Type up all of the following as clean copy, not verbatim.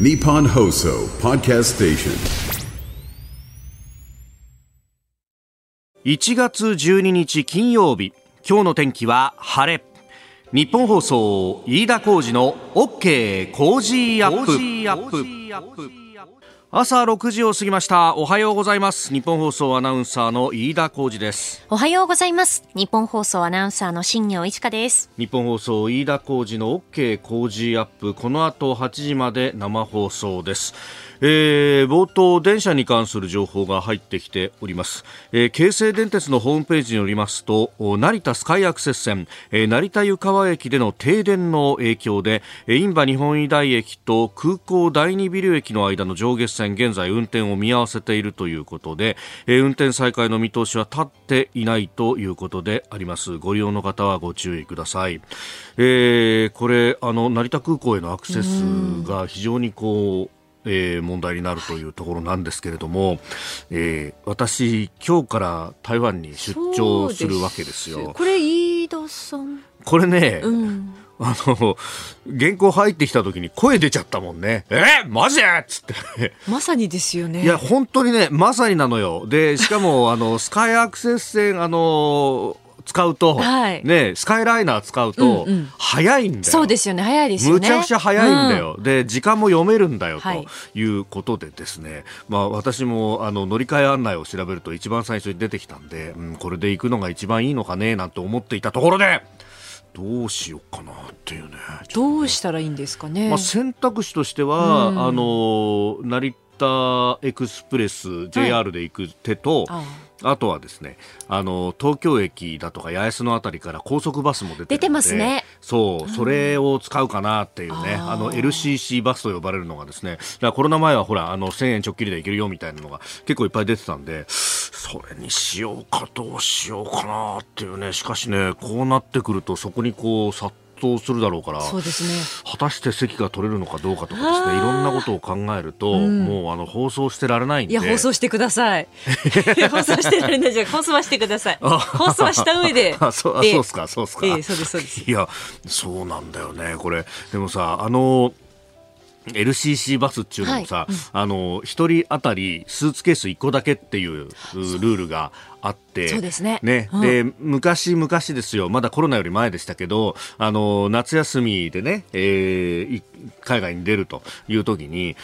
ニッポン放送ポッドキャストステーション、1月12日金曜日、今日の天気は晴れ。日本放送飯田浩司の OK 工事アップ。朝6時を過ぎました。おはようございます。日本放送アナウンサーの飯田浩司です。おはようございます。日本放送アナウンサーの新業一華です。日本放送飯田浩司の OK 工事アップ、この後8時まで生放送です。冒頭、電車に関する情報が入ってきております。京成電鉄のホームページによりますと、成田スカイアクセス線、成田湯川駅での停電の影響で、印旛日本医大駅と空港第二ビル駅の間の上下線、現在運転を見合わせているということで、運転再開の見通しは立っていないということであります。ご利用の方はご注意ください。これ、成田空港へのアクセスが非常に問題になるというところなんですけれども、私今日から台湾に出張するわけですよ。これ飯田さん、これね、原稿入ってきた時に声出ちゃったもんね。マジっつってまさにですよね。いや本当にね、まさになのよ。でしかもスカイアクセス線使うと、ね、スカイライナー使うと早いんだよ。そうですよね、早いですよね。むちゃくちゃ早いんだよ。で時間も読めるんだよ、ということでですね、私も乗り換え案内を調べると一番最初に出てきたんで、これで行くのが一番いいのかねなんて思っていたところで、どうしようかなっていうね。どうしたらいいんですかね。選択肢としては、成田エクスプレス JR で行く手と、あとはですね、東京駅だとか八重洲のあたりから高速バスも出てるので、出てますね。そう、それを使うかなっていうね。LCC バスと呼ばれるのがですね、だからコロナ前はほら1000円ちょっきりで行けるよみたいなのが結構いっぱい出てたんで、それにしようかどうしようかなっていうね。しかしね、こうなってくるとそこに殺到するだろうから、そうですね、果たして席が取れるのかどうかとかですね、いろんなことを考えると、もう放送してられないんで。いや放送してください。放送してられないじゃん。放送はしてください。放送はした上で。そうですか、そうですか。そうです、そうです。いやそうなんだよね。これでもさ、LCC バスっていうのもさ、一人当たりスーツケース1個だけっていうルールがあって、そうですね。で昔ですよ、まだコロナより前でしたけど、夏休みでね、海外に出るという時に、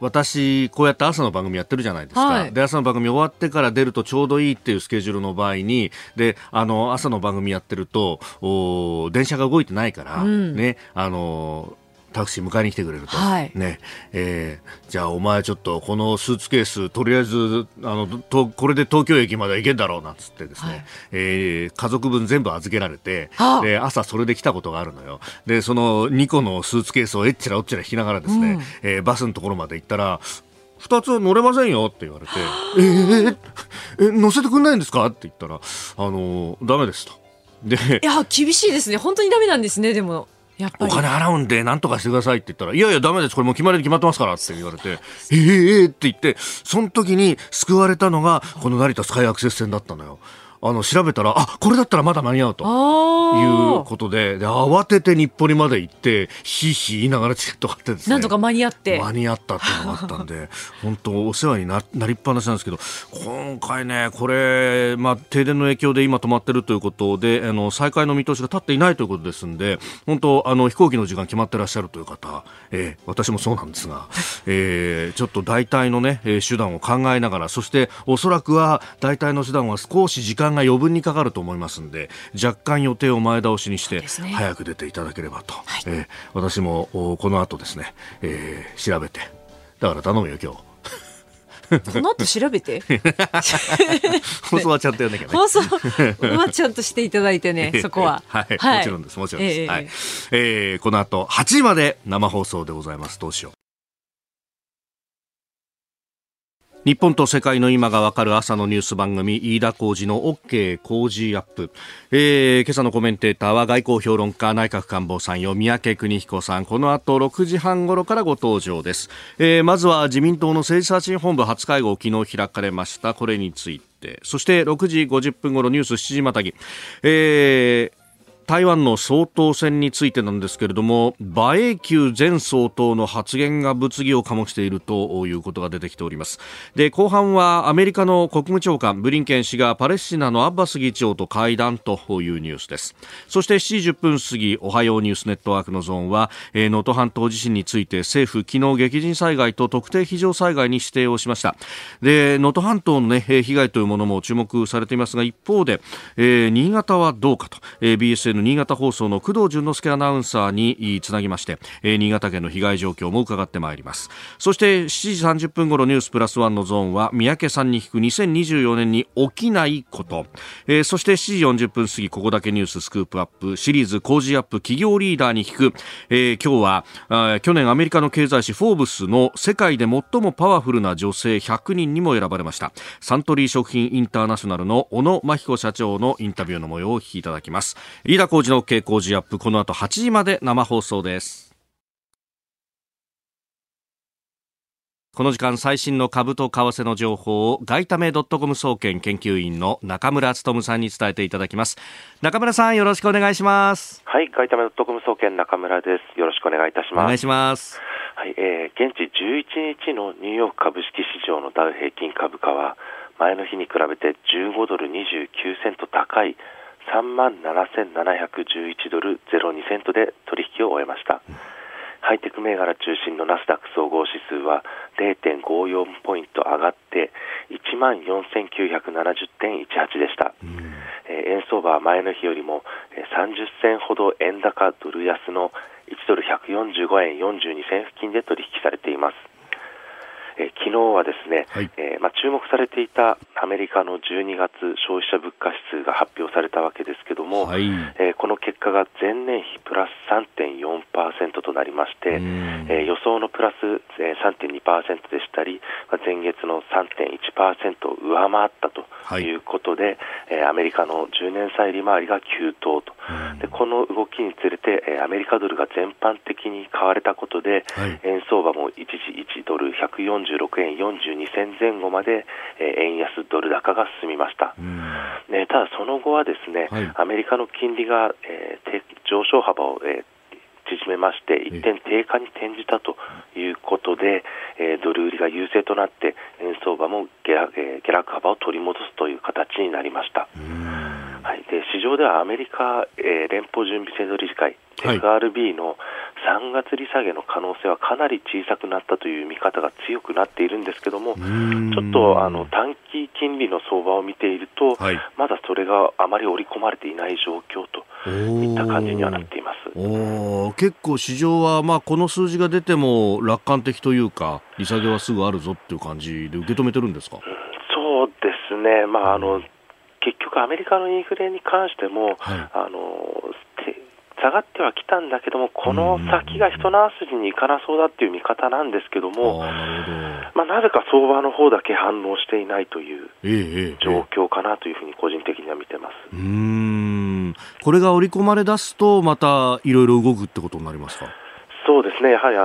私こうやって朝の番組やってるじゃないですか、で朝の番組終わってから出るとちょうどいいっていうスケジュールの場合に、で朝の番組やってると電車が動いてないから、ね、タクシー迎えに来てくれると、ね、じゃあお前ちょっとこのスーツケースとりあえずこれで東京駅まで行けんだろうなつってですね、家族分全部預けられて、で朝それで来たことがあるのよ。でその2個のスーツケースをえっちらおっちら引きながらですね、バスのところまで行ったら、2つ乗れませんよって言われて、乗せてくんないんですかって言ったら、ダメですと。でいや厳しいですね、本当にダメなんですね。でもやっぱりお金払うんで何とかしてくださいって言ったら、いやいやダメです、これもう決まりで決まってますからって言われて、って言って、その時に救われたのがこの成田スカイアクセス線だったのよ。調べたら、これだったらまだ間に合うということ で慌てて日暮里まで行ってヒーヒー言いながらチケット買ってですね、なんとか間に合ったっていうのがあったんで本当お世話に なりっぱなしなんですけど、今回ねこれ、停電の影響で今止まってるということで、再開の見通しが立っていないということですんで、本当飛行機の時間決まってらっしゃるという方、私もそうなんですが、ちょっと代替のね手段を考えながら、そしておそらくは代替の手段は少し時間が余分にかかると思いますので、若干予定を前倒しにして早く出ていただければと、私もこの後ですね、調べて、だから頼むよ今日この後調べて放送はちゃんとやんなきゃね。放送はちゃんとしていただいてねそこは、もちろんです、もちろんです、この後8時まで生放送でございます。どうしよう、日本と世界の今がわかる朝のニュース番組、飯田浩司の OK 工事アップ。今朝のコメンテーターは外交評論家、内閣官房参与、三宅邦彦さん。この後6時半頃からご登場です。まずは自民党の政治刷新本部初会合、昨日開かれました。これについて、そして6時50分頃ニュース7時またぎ、台湾の総統選についてなんですけれども、馬英九前総統の発言が物議を醸しているということが出てきております。で、後半はアメリカの国務長官ブリンケン氏がパレスチナのアッバス議長と会談というニュースです。そして7時10分過ぎ、おはようニュースネットワークのゾーンは能登半島地震について政府、昨日激甚災害と特定非常災害に指定をしました。で、能登半島の、被害というものも注目されていますが、一方で、新潟はどうかと、BSN 新潟放送の工藤淳之介アナウンサーにつなぎまして、新潟県の被害状況も伺ってまいります。そして7時30分頃、ニュースプラスワンのゾーンは三宅さんに聞く2024年に起きないこと、そして7時40分過ぎ、ここだけニューススクープアップシリーズ工事アップ企業リーダーに聞く、今日は去年アメリカの経済誌フォーブスの世界で最もパワフルな女性100人にも選ばれましたサントリー食品インターナショナルの小野真彦社長のインタビューの模様をお聞きいただきます。飯田浩司の OK 工事アップ、この後8時まで生放送です。この時間、最新の株と為替の情報をgaitame.com総研研究員の中村努さんに伝えていただきます。中村さん、よろしくお願いします。はい、gaitame.com総研中村です。よろしくお願いいたします。お願いします。はい、現地11日のニューヨーク株式市場のダウ平均株価は前の日に比べて$15.29高い$37,711.02で取引を終えました。ハイテク銘柄中心のナスダック総合指数は 0.54 ポイント上がって 14,970.18 でした。円相場は前の日よりも30銭ほど円高ドル安の$1.14542付近で取引されています。昨日はですね、はい、注目されていたアメリカの12月消費者物価指数が発表されたわけですけども、はい、この結果が前年比プラス 3.4% となりまして、予想のプラス 3.2% でしたり、前月の 3.1% を上回ったということで、はい、アメリカの10年債利回りが急騰と、でこの動きにつれてアメリカドルが全般的に買われたことで、はい、円相場も一時$146.42前後まで円安ドル高が進みました。ただその後はですね、はい、アメリカの金利が、上昇幅を、縮めまして一点低下に転じたということで、ドル売りが優勢となって円相場も下落幅を取り戻すという形になりました。はい、で市場ではアメリカ、連邦準備制度理事会 FRB の3月利下げの可能性はかなり小さくなったという見方が強くなっているんですけども、ちょっと短期金利の相場を見ていると、はい、まだそれがあまり織り込まれていない状況といった感じにはなっています。結構市場は、この数字が出ても楽観的というか、利下げはすぐあるぞという感じで受け止めてるんですか？そうですね、結局アメリカのインフレに関しても、はい、下がってはきたんだけども、この先が一縄筋にいかなそうだっていう見方なんですけども、なぜか相場の方だけ反応していないという状況かなというふうに個人的には見てます。これが織り込まれ出すとまたいろいろ動くってことになりますか？そうですね、やはり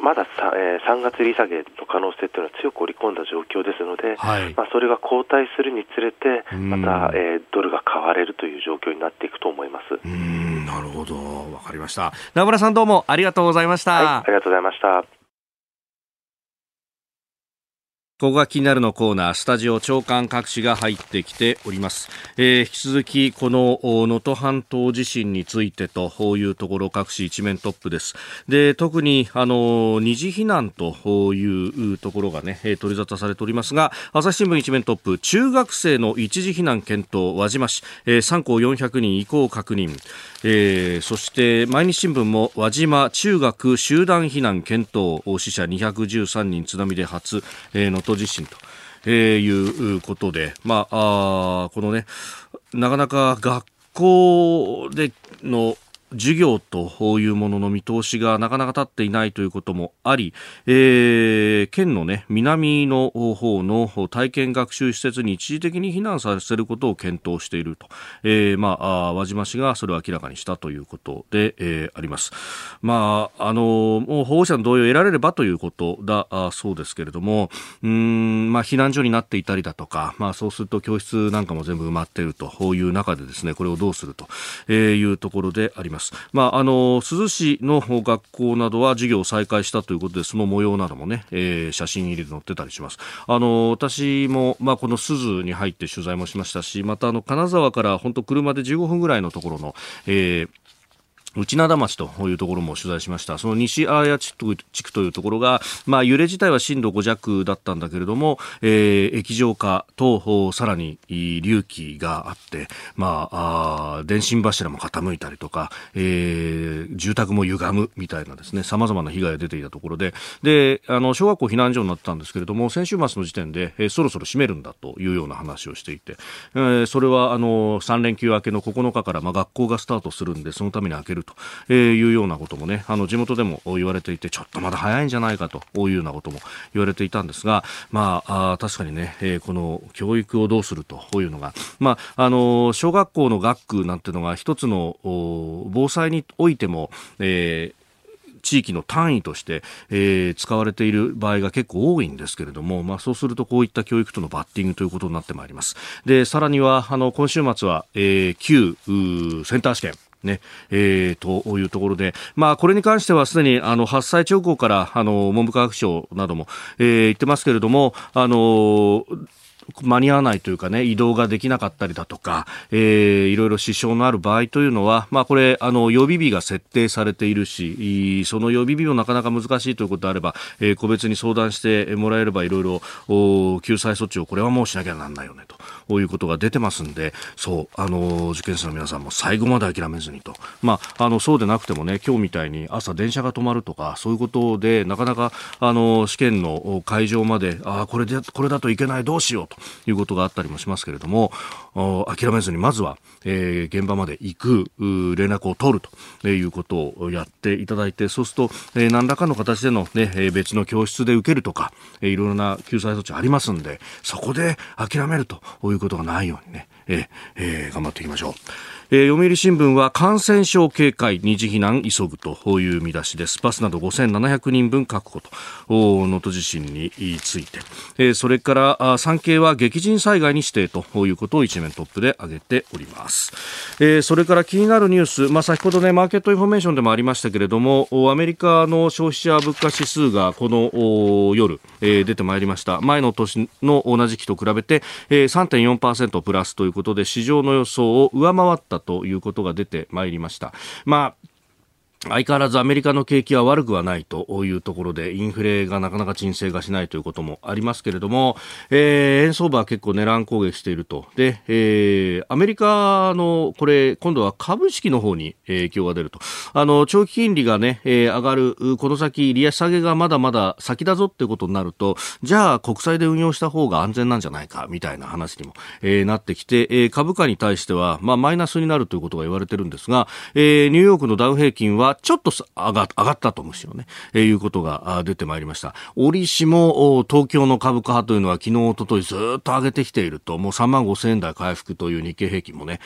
まだ3月利下げの可能性というのは強く織り込んだ状況ですので、はい、それが後退するにつれてまた、ドルが買われるという状況になっていくと思います。なるほど、わかりました。名村さん、どうもありがとうございました。はい、ありがとうございました。ここが気になるのコーナー、スタジオ長官各紙が入ってきております。引き続きこの能登半島地震についてというところ、各紙一面トップです。で、特に二次避難というところがね、取り沙汰されておりますが、朝日新聞一面トップ、中学生の一時避難検討、輪島市、3校400人移行確認、そして毎日新聞も輪島中学集団避難検討、死者213人津波で初、能登地震と、いうことで、このね、なかなか学校での事業というものの見通しがなかなか立っていないということもあり、県のね、南の方の体験学習施設に一時的に避難させることを検討していると、輪島市がそれを明らかにしたということで、あります。もう保護者の同意を得られればということだそうですけれども、避難所になっていたりだとか、そうすると教室なんかも全部埋まっているという中でですね、これをどうするというところであります。珠洲市の学校などは授業を再開したということで、その模様などもね、写真入りで載ってたりします。私も、この珠洲に入って取材もしましたし、また金沢から本当車で15分ぐらいのところの、内灘町というところも取材しました。その西綾地区というところが、揺れ自体は震度5弱だったんだけれども、液状化とさらに隆起があって、電信柱も傾いたりとか、住宅も歪むみたいなですね、様々な被害が出ていたところで、小学校避難所になったんですけれども、先週末の時点で、そろそろ閉めるんだというような話をしていて、それは3連休明けの9日から、学校がスタートするんで、そのために開けるというようなこともね、地元でも言われていて、ちょっとまだ早いんじゃないかというようなことも言われていたんですが、確かにね、この教育をどうするというのが、小学校の学区なんてのが一つの防災においても、地域の単位として、使われている場合が結構多いんですけれども、そうするとこういった教育とのバッティングということになってまいります。で、さらには今週末は、旧センター試験ね、というところで、これに関してはすでに発災直後から文部科学省なども、言ってますけれども、間に合わないというかね、移動ができなかったりだとか、いろいろ支障のある場合というのは、これ、予備日が設定されているし、その予備日もなかなか難しいということであれば、個別に相談してもらえれば、いろいろ救済措置をこれはもうしなきゃなんないよね、ということが出てますんで、受験生の皆さんも最後まで諦めずにと。そうでなくてもね、今日みたいに朝電車が止まるとか、そういうことで、なかなか、試験の会場まで、これだといけない、どうしようと。いうことがあったりもしますけれども、諦めずにまずは、現場まで行く連絡を取るということをやっていただいて、そうすると、何らかの形での、ね、別の教室で受けるとか、いろいろな救済措置ありますんで、そこで諦めるということがないようにね、頑張っていきましょう。読売新聞は感染症警戒二次避難急ぐという見出しです。バスなど5700人分確保と能登地震について、それから産経は激甚災害に指定ということを一面トップで挙げております。それから気になるニュース、先ほどねマーケットインフォメーションでもありましたけれども、アメリカの消費者物価指数がこの夜、出てまいりました。前の年の同じ期と比べて、3.4% プラスということで、市場の予想を上回ったということが出てまいりました。相変わらずアメリカの景気は悪くはないというところで、インフレがなかなか沈静化しないということもありますけれども、円相場は結構値段攻撃していると。で、アメリカのこれ今度は株式の方に影響が出ると。長期金利がね、上がる、この先利下げがまだまだ先だぞっていうことになると、じゃあ国債で運用した方が安全なんじゃないかみたいな話にも、なってきて、株価に対してはマイナスになるということが言われてるんですが、ニューヨークのダウ平均はちょっと上がったとむしろね、いうことが出てまいりました。折しも東京の株価派というのは昨日おとといずっと上げてきていると、もう35,000円台回復という日経平均もね、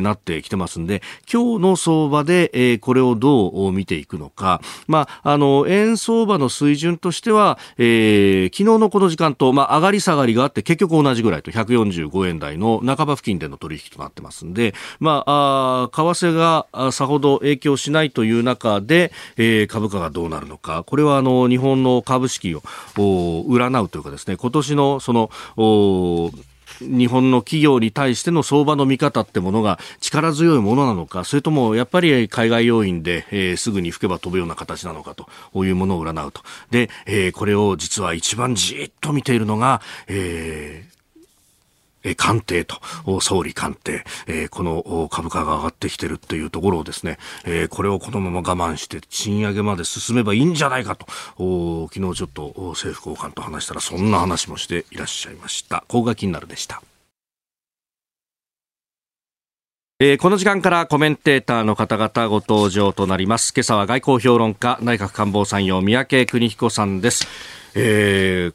なってきてますんで、今日の相場で、これをどう見ていくのか。円相場の水準としては、昨日のこの時間と、上がり下がりがあって結局同じぐらいと、145円台の半ば付近での取引となってますんで、為替がさほど影響しないという中で、株価がどうなるのか。これは日本の株式を占うというかですね、今年のその日本の企業に対しての相場の見方ってものが力強いものなのか、それともやっぱり海外要因で、すぐに吹けば飛ぶような形なのかというものを占うと。で、これを実は一番じっと見ているのが、官邸と、総理官邸、この株価が上がってきてるというところをですね、これをこのまま我慢して賃上げまで進めばいいんじゃないかと、昨日ちょっと政府高官と話したらそんな話もしていらっしゃいました。ここが気になるでした。この時間からコメンテーターの方々ご登場となります。今朝は外交評論家内閣官房参与三宅邦彦さんです。今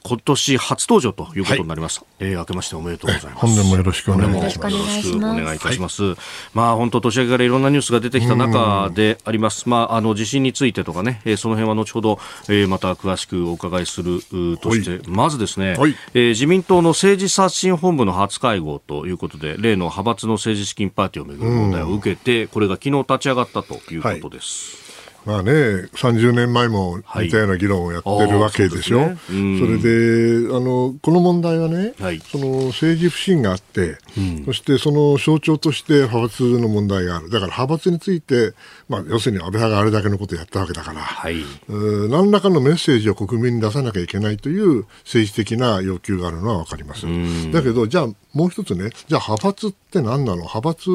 年初登場ということになります。はい、明けましておめでとうございます。本年もよろしくお願いします。よろしくお願いいたします。はい、まあ、本当年明けからいろんなニュースが出てきた中であります。まあ、地震についてとかね、その辺は後ほど、また詳しくお伺いするとして、まずですね、自民党の政治刷新本部の初会合ということで、例の派閥の政治資金パーティーを問題を受けて、これが昨日立ち上がったということです。まあね、30年前も似たような議論をやってるわけでしょ。それでこの問題はね、その政治不信があって、そしてその象徴として派閥の問題がある。だから派閥について、まあ、要するに安倍派があれだけのことをやったわけだから、何らかのメッセージを国民に出さなきゃいけないという政治的な要求があるのは分かります。だけどじゃあもう一つね、じゃあ派閥って何なの、派閥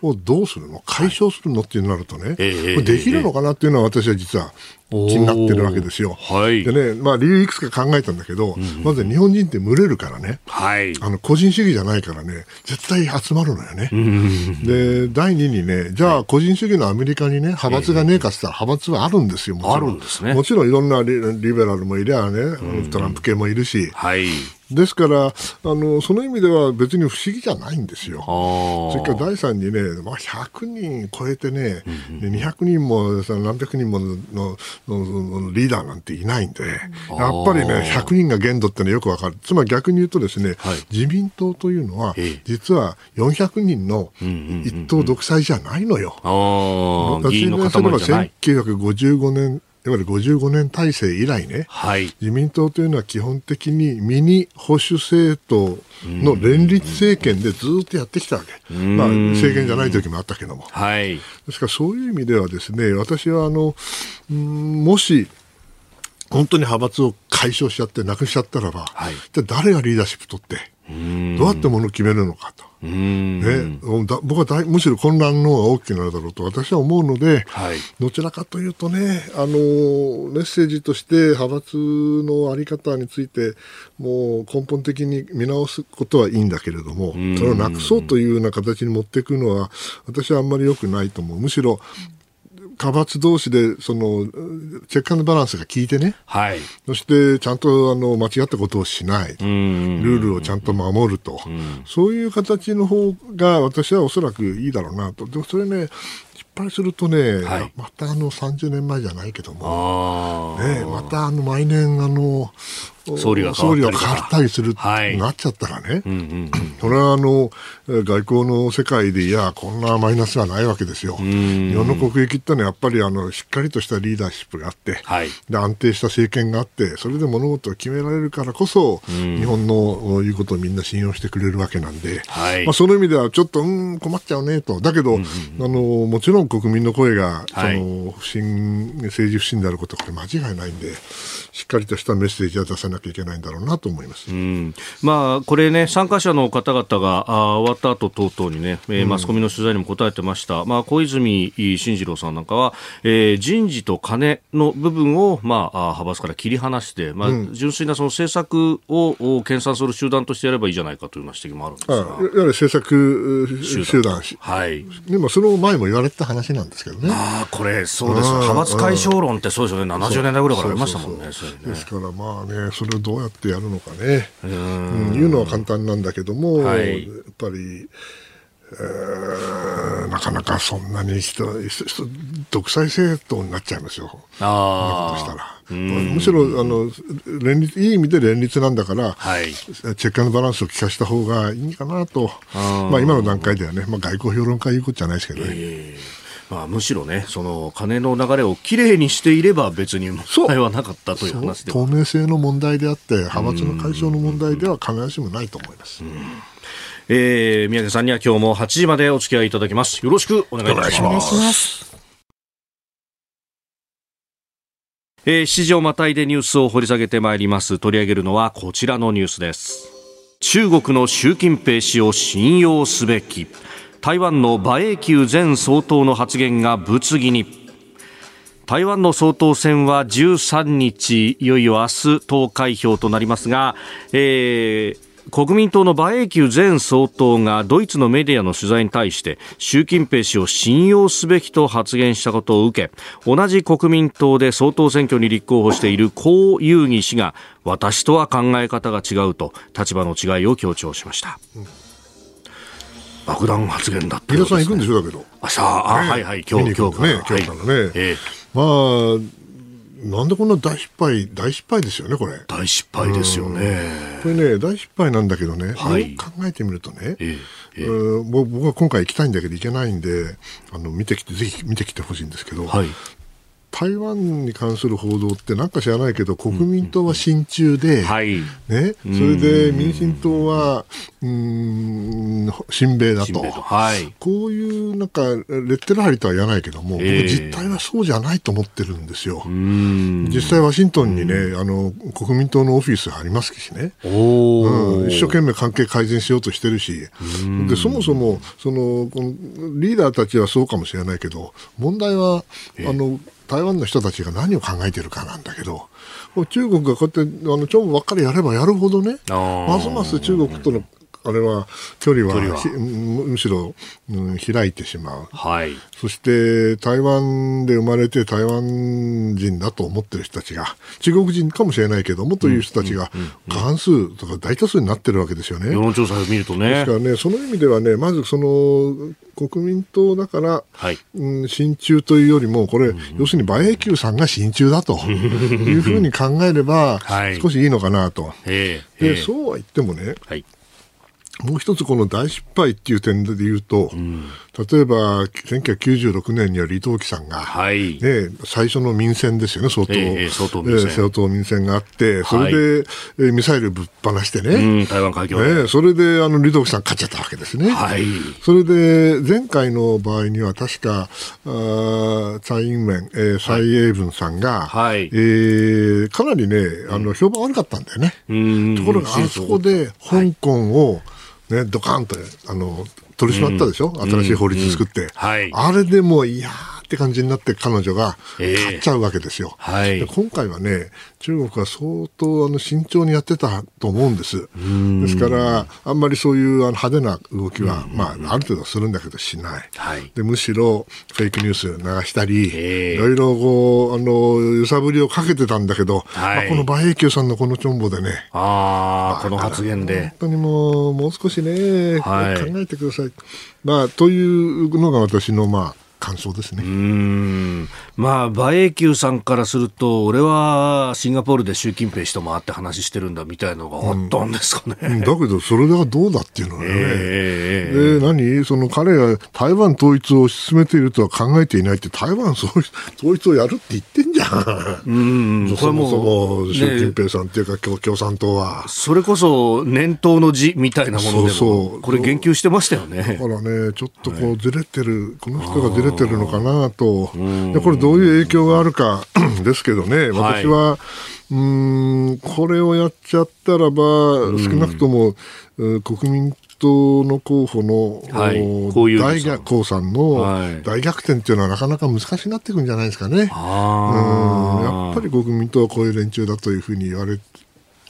をどうするの、解消するのってなるとね、できるのかなっていうのは私は実は気になってるわけですよ。でね、まあ、理由いくつか考えたんだけど、まず日本人って群れるからね、個人主義じゃないからね、絶対集まるのよね。で第2にね、じゃあ個人主義のアメリカにね、派閥がねえかって言ったら派閥はあるんですよ。もちろんいろんな リベラルもいりゃね、トランプ系もいるし、ですからその意味では別に不思議じゃないんですよ。それから第3にね、まあ、100人超えてね、200人も何百人ものリーダーなんていないんで、やっぱりね100人が限度ってのはよくわかる。つまり逆に言うとですね、自民党というのは実は400人の一党独裁じゃないのよ。議員の塊じゃない。1955年いわゆる55年体制以来ね、自民党というのは基本的にミニ保守政党の連立政権でずっとやってきたわけ。まあ、政権じゃない時もあったけども、ですからそういう意味ではですね、私はもし本当に派閥を解消しちゃってなくしちゃったらば、じゃあ誰がリーダーシップ取ってどうやってものを決めるのかと、僕はむしろ混乱の方が大きくなるだろうと私は思うので、どちらかというとね、メッセージとして派閥の在り方についてもう根本的に見直すことはいいんだけれども、それをなくそうというような形に持っていくのは私はあんまり良くないと思う。むしろ派閥同士でそのチェックアンドバランスが効いてね、そしてちゃんと間違ったことをしない、ルールをちゃんと守ると、そういう形の方が私はおそらくいいだろうなと。でもそれね、失敗するとね、また30年前じゃないけども、また毎年総理が変わったりするってなっちゃったらね、それは外交の世界でいやこんなマイナスはないわけですよ。日本の国益ってのはやっぱりしっかりとしたリーダーシップがあって、で安定した政権があって、それで物事を決められるからこそ、日本の言うことをみんな信用してくれるわけなんで、まあ、その意味ではちょっと困っちゃうねと。だけど、もちろん国民の声が政治不信であることは間違いないんで、しっかりとしたメッセージは出さなきゃいけないんだろうなと思います。まあ、これね、参加者の方々が終わった後等々にね、マスコミの取材にも答えてました。まあ、小泉進次郎さんなんかは、人事と金の部分を、まあ、派閥から切り離して、まあ、純粋なその政策を研鑽する集団としてやればいいじゃないかという指摘もあるんですが、いわゆる政策集団、でもその前も言われた話なんですけどね。これそうです。派閥解消論ってそうですよね。70年代ぐらいからありましたもんね。ですからまあね、それをどうやってやるのかね、いうのは簡単なんだけども、やっぱりなかなかそんなに独裁政党になっちゃいますよ。したらむしろいい意味で連立なんだから、チェックアンドバランスを利かした方がいいかなと。まあ、今の段階ではね、まあ、外交評論家いうことじゃないですけどね。まあ、むしろね、その金の流れをきれいにしていれば別に問題はなかったという話で、透明性の問題であって派閥の解消の問題では必ずしもないと思います。宮家さんには今日も8時までお付き合いいただきます。よろしくお願いいたします。7時をまたいでニュースを掘り下げてまいります。取り上げるのはこちらのニュースです。中国の習近平氏を信用すべき、台湾の馬英九前総統の発言が物議に。台湾の総統選は13日、いよいよ明日投開票となりますが、国民党の馬英九前総統がドイツのメディアの取材に対して習近平氏を信用すべきと発言したことを受け、同じ国民党で総統選挙に立候補している侯友宜氏が、私とは考え方が違うと立場の違いを強調しました。爆弾発言だってことですね。皆さん行くんでしょだけど。今日からね。なんでこんな大失敗ですよね、これ。大失敗ですよね。これね、大失敗なんだけどね、よく考えてみるとね、僕は今回行きたいんだけど行けないんで、ぜひ見てきてほしいんですけど、台湾に関する報道ってなんか知らないけど、国民党は親中で、ね、それで民進党は親米だと、こういうなんかレッテル貼りとは言わないけども、僕実態はそうじゃないと思ってるんですよ。実際ワシントンにね、国民党のオフィスありますしね、一生懸命関係改善しようとしてるし、でそもそもこのリーダーたちはそうかもしれないけど、問題は台湾の人たちが何を考えてるかなんだけど、中国がこうやって帳簿ばっかりやればやるほどね、ますます中国とのあれは距離はむしろ、開いてしまう、そして台湾で生まれて台湾人だと思ってる人たちが中国人かもしれないけどもという人たちが過半数とか大多数になってるわけですよね。世論調査を見るとね。ですからね、その意味ではね、まずその国民党だから、親中というよりもこれ、要するに馬英九さんが親中だというふうに考えれば少しいいのかなと。でそうは言ってもね、もう一つこの大失敗っていう点で言うと、例えば1996年には李登輝さんが、最初の民選ですよね、総統民選があって、それで、ミサイルぶっ放してね、台湾海峡で、それで李登輝さん勝っちゃったわけですね。それで前回の場合には確か蔡英文、蔡英文さんが、かなりね評判悪かったんだよね。ところがあそこで香港をね、ドカンと取り締まったでしょ、新しい法律作って、あれでもういやーって感じになって彼女が勝っちゃうわけですよ。で今回はね、中国は相当慎重にやってたと思うんです。ですからあんまりそういう派手な動きは、ある程度するんだけどしない、でむしろフェイクニュース流したり、いろいろ揺さぶりをかけてたんだけど、この馬英九さんのこのチョンボでね、この発言で本当にもう少しね、考えてください、というのが私の感想ですね。馬英九さんからすると、俺はシンガポールで習近平氏と回って話してるんだみたいなのがあったんですかね。だけどそれがどうだっていうのはね、彼が台湾統一を推し進めているとは考えていないって、台湾統一をやるって言ってんじゃん。そもそも習近平さんっていうか、共産党はそれこそ年頭の字みたいなものでもこれ言及してましたよね。だからね、ちょっとこうずれてる、この人がずれてるのかなと。でこれどういう影響があるかですけどね、私は、これをやっちゃったらば、少なくとも国民党の候補の侯さんの大逆転というのはなかなか難しくなっていくんじゃないですかね。やっぱり国民党はこういう連中だというふうに言われて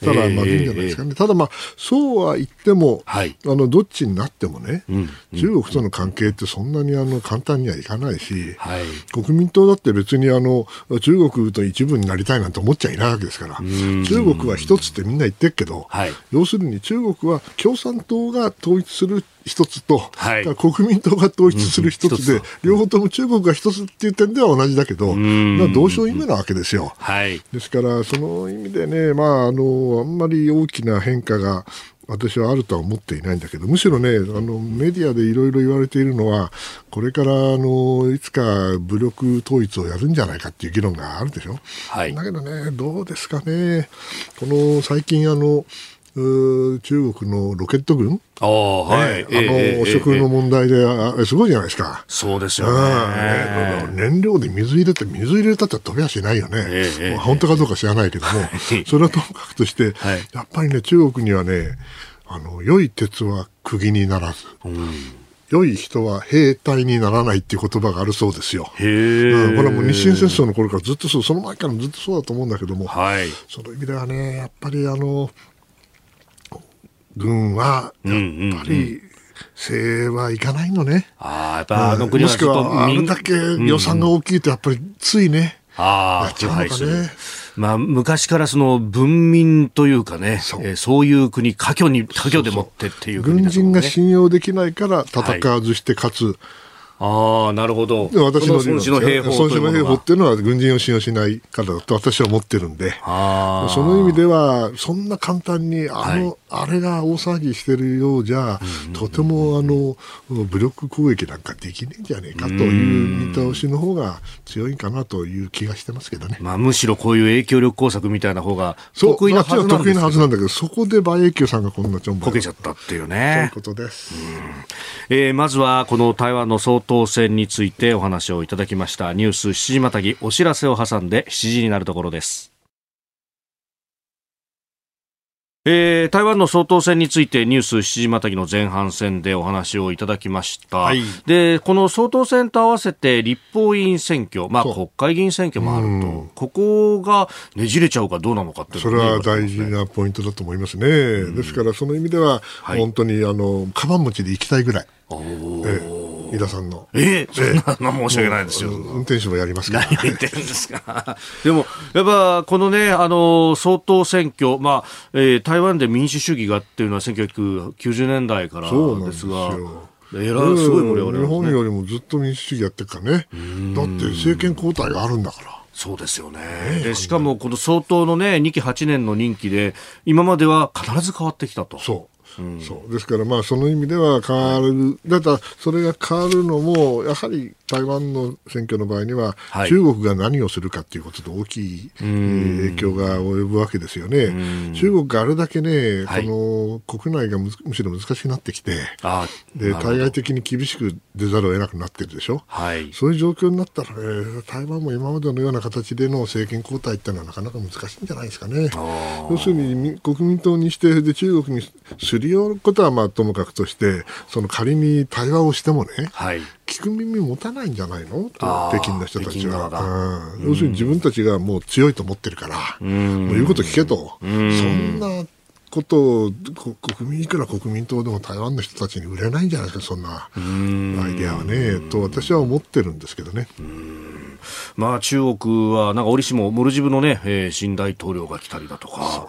たらまずいんじゃないですかね。ただそうは言っても、どっちになってもね、中国との関係ってそんなに簡単にはいかないし、国民党だって別に中国と一部になりたいなんて思っちゃいないわけですから、中国は一つってみんな言ってるけど、要するに中国は共産党が統一する一つと、国民党が統一する一つで、両方とも中国が一つっていう点では同じだけど、同床異夢なわけですよ。ですからその意味でね、あんまり大きな変化が私はあるとは思っていないんだけど、むしろね、メディアでいろいろ言われているのは、これからいつか武力統一をやるんじゃないかっていう議論があるでしょ。だけどね、どうですかね、この最近中国のロケット軍、汚職の問題ですごいじゃないですか。そうですよね。燃料で水入れたって飛びはしないよね。本当かどうか知らないけども、それはともかくとして、やっぱりね、中国にはね、良い鉄は釘にならず、良い人は兵隊にならないっていう言葉があるそうですよ。これはもう日清戦争の頃からずっとそう、その前からずっとそうだと思うんだけども、その意味ではね、やっぱり軍はやっぱり精鋭はいかないのね。あ、やっぱあの国はもしくはあれだけ予算が大きいとやっぱりついね、やっちゃうのかね。まあ、昔からその文民というかね、そういう国、華僑でもってっていう国だもんね。軍人が信用できないから戦わずして勝つ。はい、ああ、なるほど。私の孫子の兵法っていうのは軍人を信用しないからだと私は思ってるんで、あ、その意味ではそんな簡単にはい、あれが大騒ぎしてるようじゃ、うん、とても武力攻撃なんかできねえんじゃねえかという見通しの方が強いかなという気がしてますけどね。まあ、むしろこういう影響力工作みたいな方が得意なはずなんですけど、そう、あっちは得意なはずなんだけど、そこで馬英九さんがこんなちょんぼこけちゃったっていうね。そういうことです。まずはこの台湾の総統選についてお話をいただきました。ニュース7時またぎ、お知らせを挟んで7時になるところです。台湾の総統選についてニュース7時またぎの前半戦でお話をいただきました、はい、でこの総統選と合わせて立法委員選挙、まあ、国会議員選挙もあると、ここがねじれちゃうかどうなのかっていうの、ね、それは大事なポイントだと思いますね。ですからその意味では、はい、本当にカバン持ちで行きたいぐらい、井田さんのそんな申し訳ないですよ。運転手もやりますから。何言ってるんですか。でもやっぱこのね、総統選挙、まあ台湾で民主主義がっていうのは1990年代からですが、そうなんですよ。すごい盛り上がりますね。日本よりもずっと民主主義やってるからね。だって政権交代があるんだから。そうですよね。でしかもこの総統のね、2期8年の任期で今までは必ず変わってきたと。そうですから、まあ、その意味では変わる。だからそれが変わるのもやはり台湾の選挙の場合には、はい、中国が何をするかということで大きい影響が及ぶわけですよね。中国があれだけね、はい、この国内がむしろ難しくなってきて、で対外的に厳しく出ざるを得なくなってるでしょ、はい、そういう状況になったら、ね、台湾も今までのような形での政権交代ってのはなかなか難しいんじゃないですかね。要するに国民党にしてで中国にすり寄ることはまあともかくとして、その仮に対話をしてもね、はい、聞く耳持たないんじゃないの、北京の人たちは、うん、要するに自分たちがもう強いと思ってるから、もう言うこと聞けと、そんなことをいくら国民党でも台湾の人たちに売れないんじゃないですか、そんなアイデアはねと私は思ってるんですけどね。まあ、中国はなんか折しもモルジブの、ね、新大統領が来たりだとか、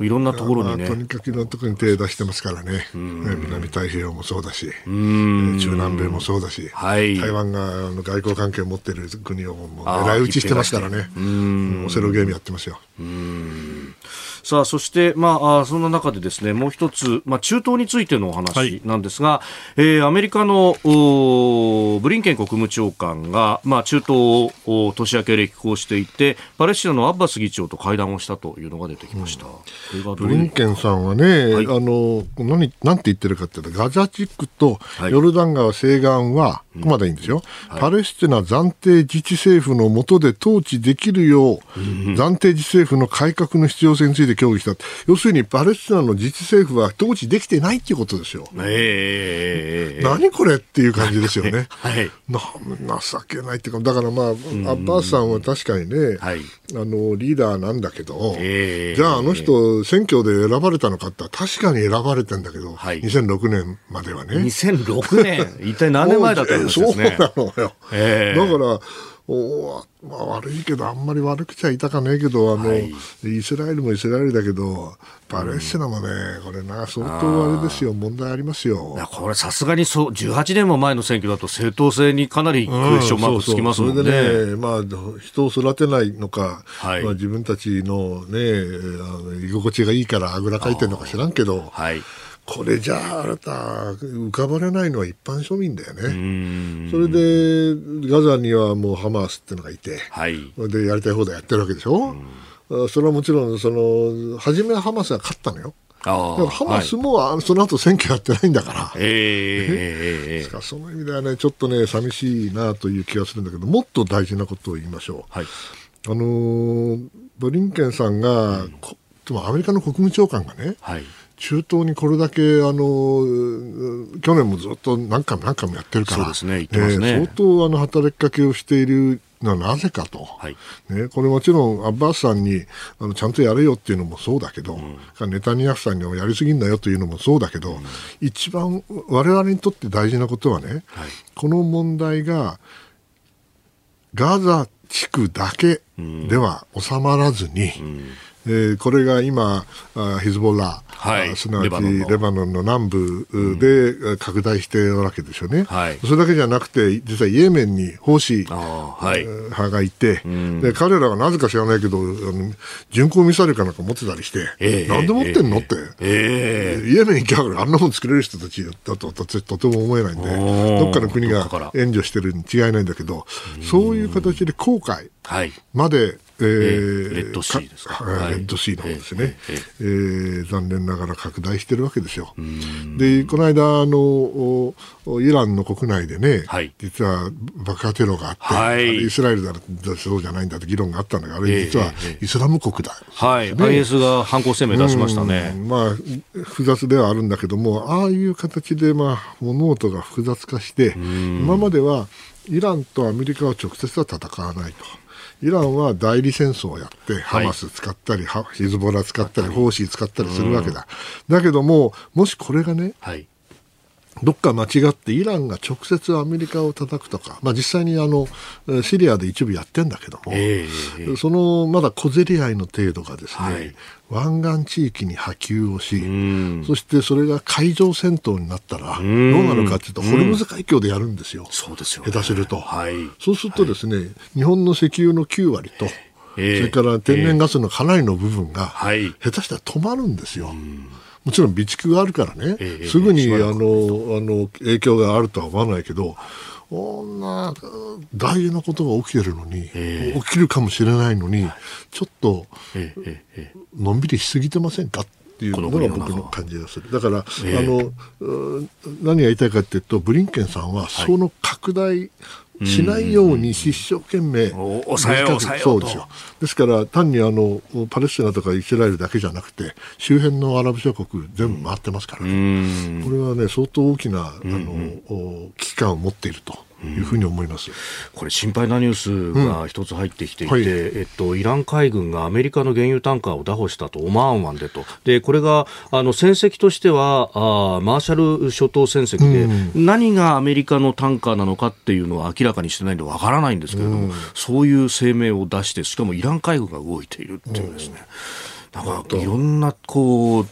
いろんなところにね、まあ、とにかくいろんなところに手出してますからね。南太平洋もそうだし、中南米もそうだし、はい、台湾が外交関係を持っている国をもう狙い撃ちしてますからね。オセロゲームやってますよ。さあ、そして、まあ、そんな中でですね、もう一つ、まあ、中東についてのお話なんですが、はい、アメリカのブリンケン国務長官が、まあ、中東を年明け歴訪していて、パレスチナのアッバス議長と会談をしたというのが出てきました。ブリンケンさんはね、はい、なんて言ってるかって言うと、ガザ地区とヨルダン川西岸は、ここまでいいんですよ、はい、パレスチナ暫定自治政府の下で統治できるよう、暫定自治政府の改革の必要性について協議した。要するにパレスチナの自治政府は統治できてないっていうことですよ。何これっていう感じですよね。はい、情けないっていうか、だから、まあ、アッバスさんは確かにね、はい、リーダーなんだけど、じゃああの人選挙で選ばれたのかって確かに選ばれてんだけど、はい、2006年まではね。2006年一体何年前だったんですね。そうなのよ。だからまあ、悪いけどあんまり悪くちゃいたかねえけど、はい、イスラエルもイスラエルだけどパレスチナもね、これな相当あれですよ、問題ありますよ。これさすがに18年も前の選挙だと正当性にかなりクエスチョンマークつきますもんね。それでね、まあ、人を育てないのか、はい、まあ、自分たちのね、居心地がいいからあぐらかいてるのか知らんけど、はい、これじゃああなた浮かばれないのは一般庶民だよね。それでガザにはもうハマスってのがいて、はい、でやりたい放題やってるわけでしょ。それはもちろん初めはハマスが勝ったのよ。ハマスも、はい、その後選挙やってないんだから、ですからその意味ではね、ちょっとね寂しいなという気がするんだけど、もっと大事なことを言いましょう。はい、ブリンケンさんが、でもアメリカの国務長官がね、はい、中東にこれだけ去年もずっと何回もやってるから、そうですね、言ってますね、相当働きかけをしているなぜかと、はいね、これもちろんアッバスさんにちゃんとやれよっていうのもそうだけど、うん、ネタニヤフさんにやりすぎんなよというのもそうだけど、うん、一番我々にとって大事なことはね、はい、この問題がガザ地区だけでは収まらずに、うんうん、これが今ヒズボラ、はい、すなわちレバノンの南部で拡大しているわけですよね、はい、それだけじゃなくて実はイエメンにホーシー派がいて、はい、で彼らはなぜか知らないけど巡航ミサイルかなんか持ってたりして、なんで持ってんのって、イエメン行きゃあんなもん作れる人たちだととても思えないんでどっかの国が援助してるに違いないんだけどそういう形で後悔まで、はい、レッドシーですか、レッドシーなんですね、残念ながら拡大してるわけですよ。でこの間イランの国内でね、はい、実は爆破テロがあって、はい、イスラエルだそうじゃないんだって議論があったんだがあれ実はイスラム国だ、はい、IS が犯行声明出しましたね、まあ、複雑ではあるんだけどもああいう形で、まあ、物事が複雑化して今まではイランとアメリカは直接は戦わないとイランは代理戦争をやってハマス使ったり、はい、ヒズボラ使ったりホーシー使ったりするわけだ、だけどももしこれがね、はい、どっか間違ってイランが直接アメリカを叩くとか、まあ、実際にシリアで一部やってんだけども、そのまだ小競り合いの程度がですね、はい、湾岸地域に波及をし、そしてそれが海上戦闘になったらどうなるかというとホルムズ海峡でやるんですよ。そうですよね。下手すると、はい、そうするとですね、はい、日本の石油の9割と、それから天然ガスのかなりの部分が、下手したら止まるんですよ。もちろん備蓄があるからね、すぐに影響があるとは思わないけどこんな大事なことが起きてるのに、起きるかもしれないのにちょっとのんびりしすぎてませんかっていうのが僕の感じがする。だから、何が言いたいかというとブリンケンさんはその拡大しないように一生懸命抑えようと。ですから単にパレスチナとかイスラエルだけじゃなくて周辺のアラブ諸国全部回ってますから、ね、これは、ね、相当大きな危機感を持っているというふうに思います。これ心配なニュースが一つ入ってきていて、はい、イラン海軍がアメリカの原油タンカーを拿捕したとオマーン湾でと。でこれが戦績としてはマーシャル諸島戦績で、何がアメリカのタンカーなのかっていうのは明らかにしてないのでわからないんですけれども、そういう声明を出してしかもイラン海軍が動いているっていうですね、なんかいろんなこう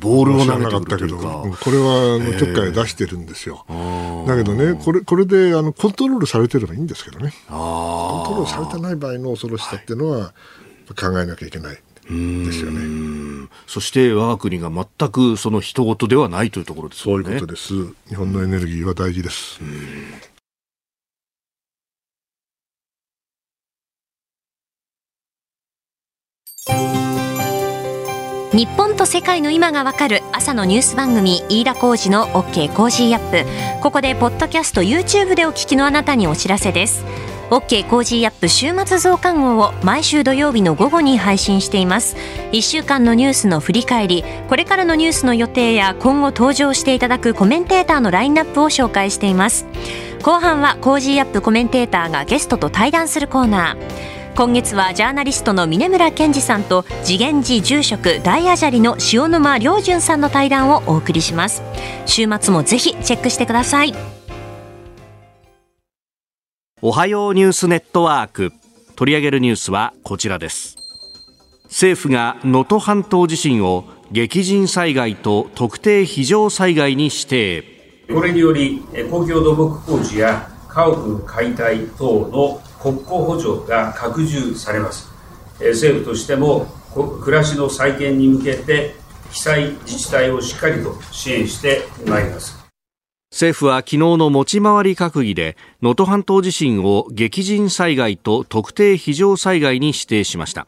ボールを投げてくるというか、これはちょっかい出してるんですよ。だけどねこれでコントロールされてればいいんですけどね、コントロールされてない場合の恐ろしさっていうのは、はい、考えなきゃいけないですよね。そして我が国が全くその人事ではないというところですよね。そういうことです。日本のエネルギーは大事です。日本と世界の今がわかる朝のニュース番組、飯田浩司の OK コージーアップ。ここでポッドキャスト YouTube でお聞きのあなたにお知らせです。 OK コージーアップ週末増刊号を毎週土曜日の午後に配信しています。1週間のニュースの振り返り、これからのニュースの予定や今後登場していただくコメンテーターのラインナップを紹介しています。後半はコージーアップコメンテーターがゲストと対談するコーナー。今月はジャーナリストの峯村健二さんと次元寺住職大アジャリの塩沼良純さんの対談をお送りします。週末もぜひチェックしてください。おはようニュースネットワーク、取り上げるニュースはこちらです。政府が能登半島地震を激甚災害と特定非常災害に指定。これにより公共土木工事や家屋解体等の国庫補助が拡充されます。政府としても暮らしの再建に向けて被災自治体をしっかりと支援してまいります。政府は昨日の持ち回り閣議で能登半島地震を激甚災害と特定非常災害に指定しました。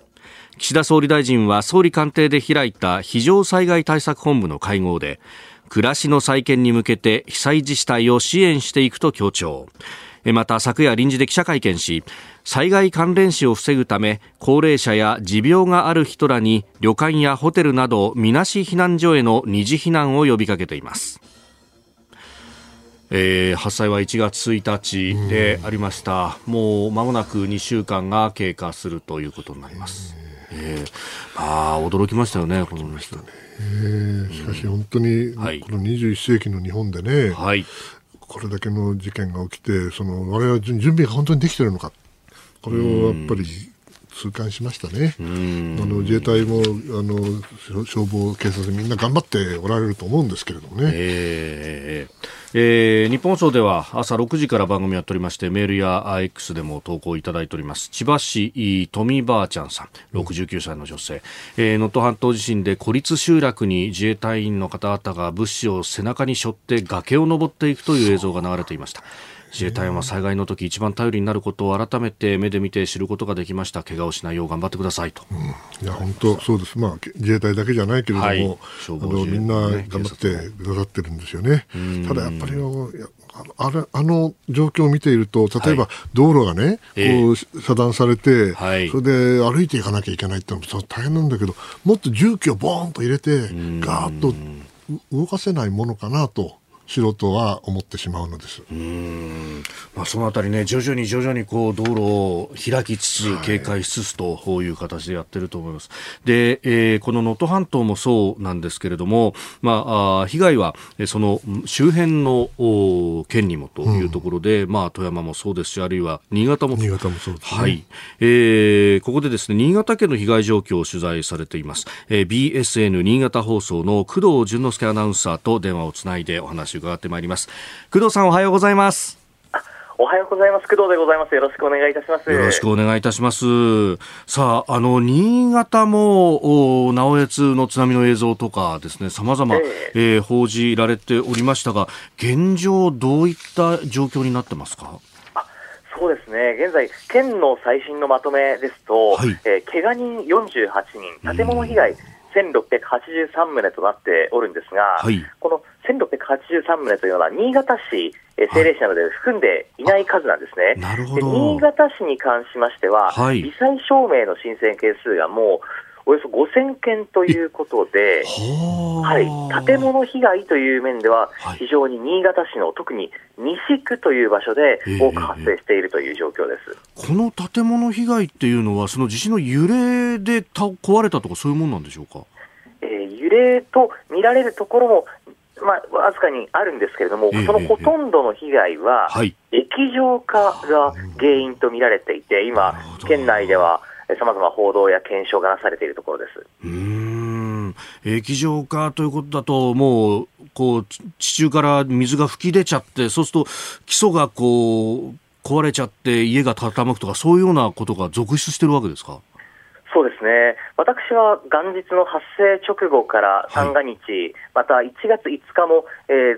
岸田総理大臣は総理官邸で開いた非常災害対策本部の会合で暮らしの再建に向けて被災自治体を支援していくと強調。また昨夜臨時で記者会見し、災害関連死を防ぐため高齢者や持病がある人らに旅館やホテルなどみなし避難所への二次避難を呼びかけています。発災は1月1日でありました。もう間もなく2週間が経過するということになります。驚きましたよね、このニュース。しかし本当に、この21世紀の日本でね、これだけの事件が起きて、我々は準備が本当にできているのか、これをやっぱり痛感しましたね。自衛隊も消防、警察みんな頑張っておられると思うんですけれどもね。日本放送では朝6時から番組やっておりまして、メールや X でも投稿いただいております。千葉市富ばあちゃんさん、69歳の女性、能登半島地震で孤立集落に自衛隊員の方々が物資を背中に背負って崖を登っていくという映像が流れていました。自衛隊は災害の時一番頼りになることを改めて目で見て知ることができました。怪我をしないよう頑張ってくださいと。いや本当そうです。自衛隊だけじゃないけれども、みんな頑張ってくださってるんですよね。ただやっぱりあの状況を見ていると、例えば道路がね、遮断されて、それで歩いていかなきゃいけないってのも大変なんだけど、もっと重機をボーンと入れてガーッと動かせないものかなと素人は思ってしまうのです。そのあたりね、徐々にこう道路を開きつつ、警戒しつつとこういう形でやってると思います。で、この能登半島もそうなんですけれども、被害はその周辺の県にもというところで、富山もそうですし、あるいは新潟もそうですね。ここでですね、新潟県の被害状況を取材されています、BSN 新潟放送の工藤淳之介アナウンサーと電話をつないでお話を伺ってまいります。工藤さん、おはようございます。おはようございます。工藤でございます。よろしくお願いいたします。よろしくお願いいたします。さあ、新潟も直江津の津波の映像とかですね、様々、報じられておりましたが、現状どういった状況になってますか？そうですね、現在県の最新のまとめですと、怪我人48人、建物被害1683棟となっておるんですが、この1683棟というのは新潟市、政令市などで含んでいない数なんですね。なるほど。で、新潟市に関しましては、罹災証明の申請件数がもうおよそ5000件ということで、建物被害という面では非常に新潟市の特に西区という場所で多く発生しているという状況です。この建物被害っていうのは、その地震の揺れで壊れたとかそういうものなんでしょうか？揺れと見られるところもわずかにあるんですけれども、そのほとんどの被害は液状化が原因と見られていて、今県内では様々報道や検証がなされているところです。液状化ということだと、もうこう地中から水が噴き出ちゃって、そうすると基礎がこう壊れちゃって家が傾くとか、そういうようなことが続出してるわけですか？そうですね。私は元日の発生直後から三が日、また1月5日も、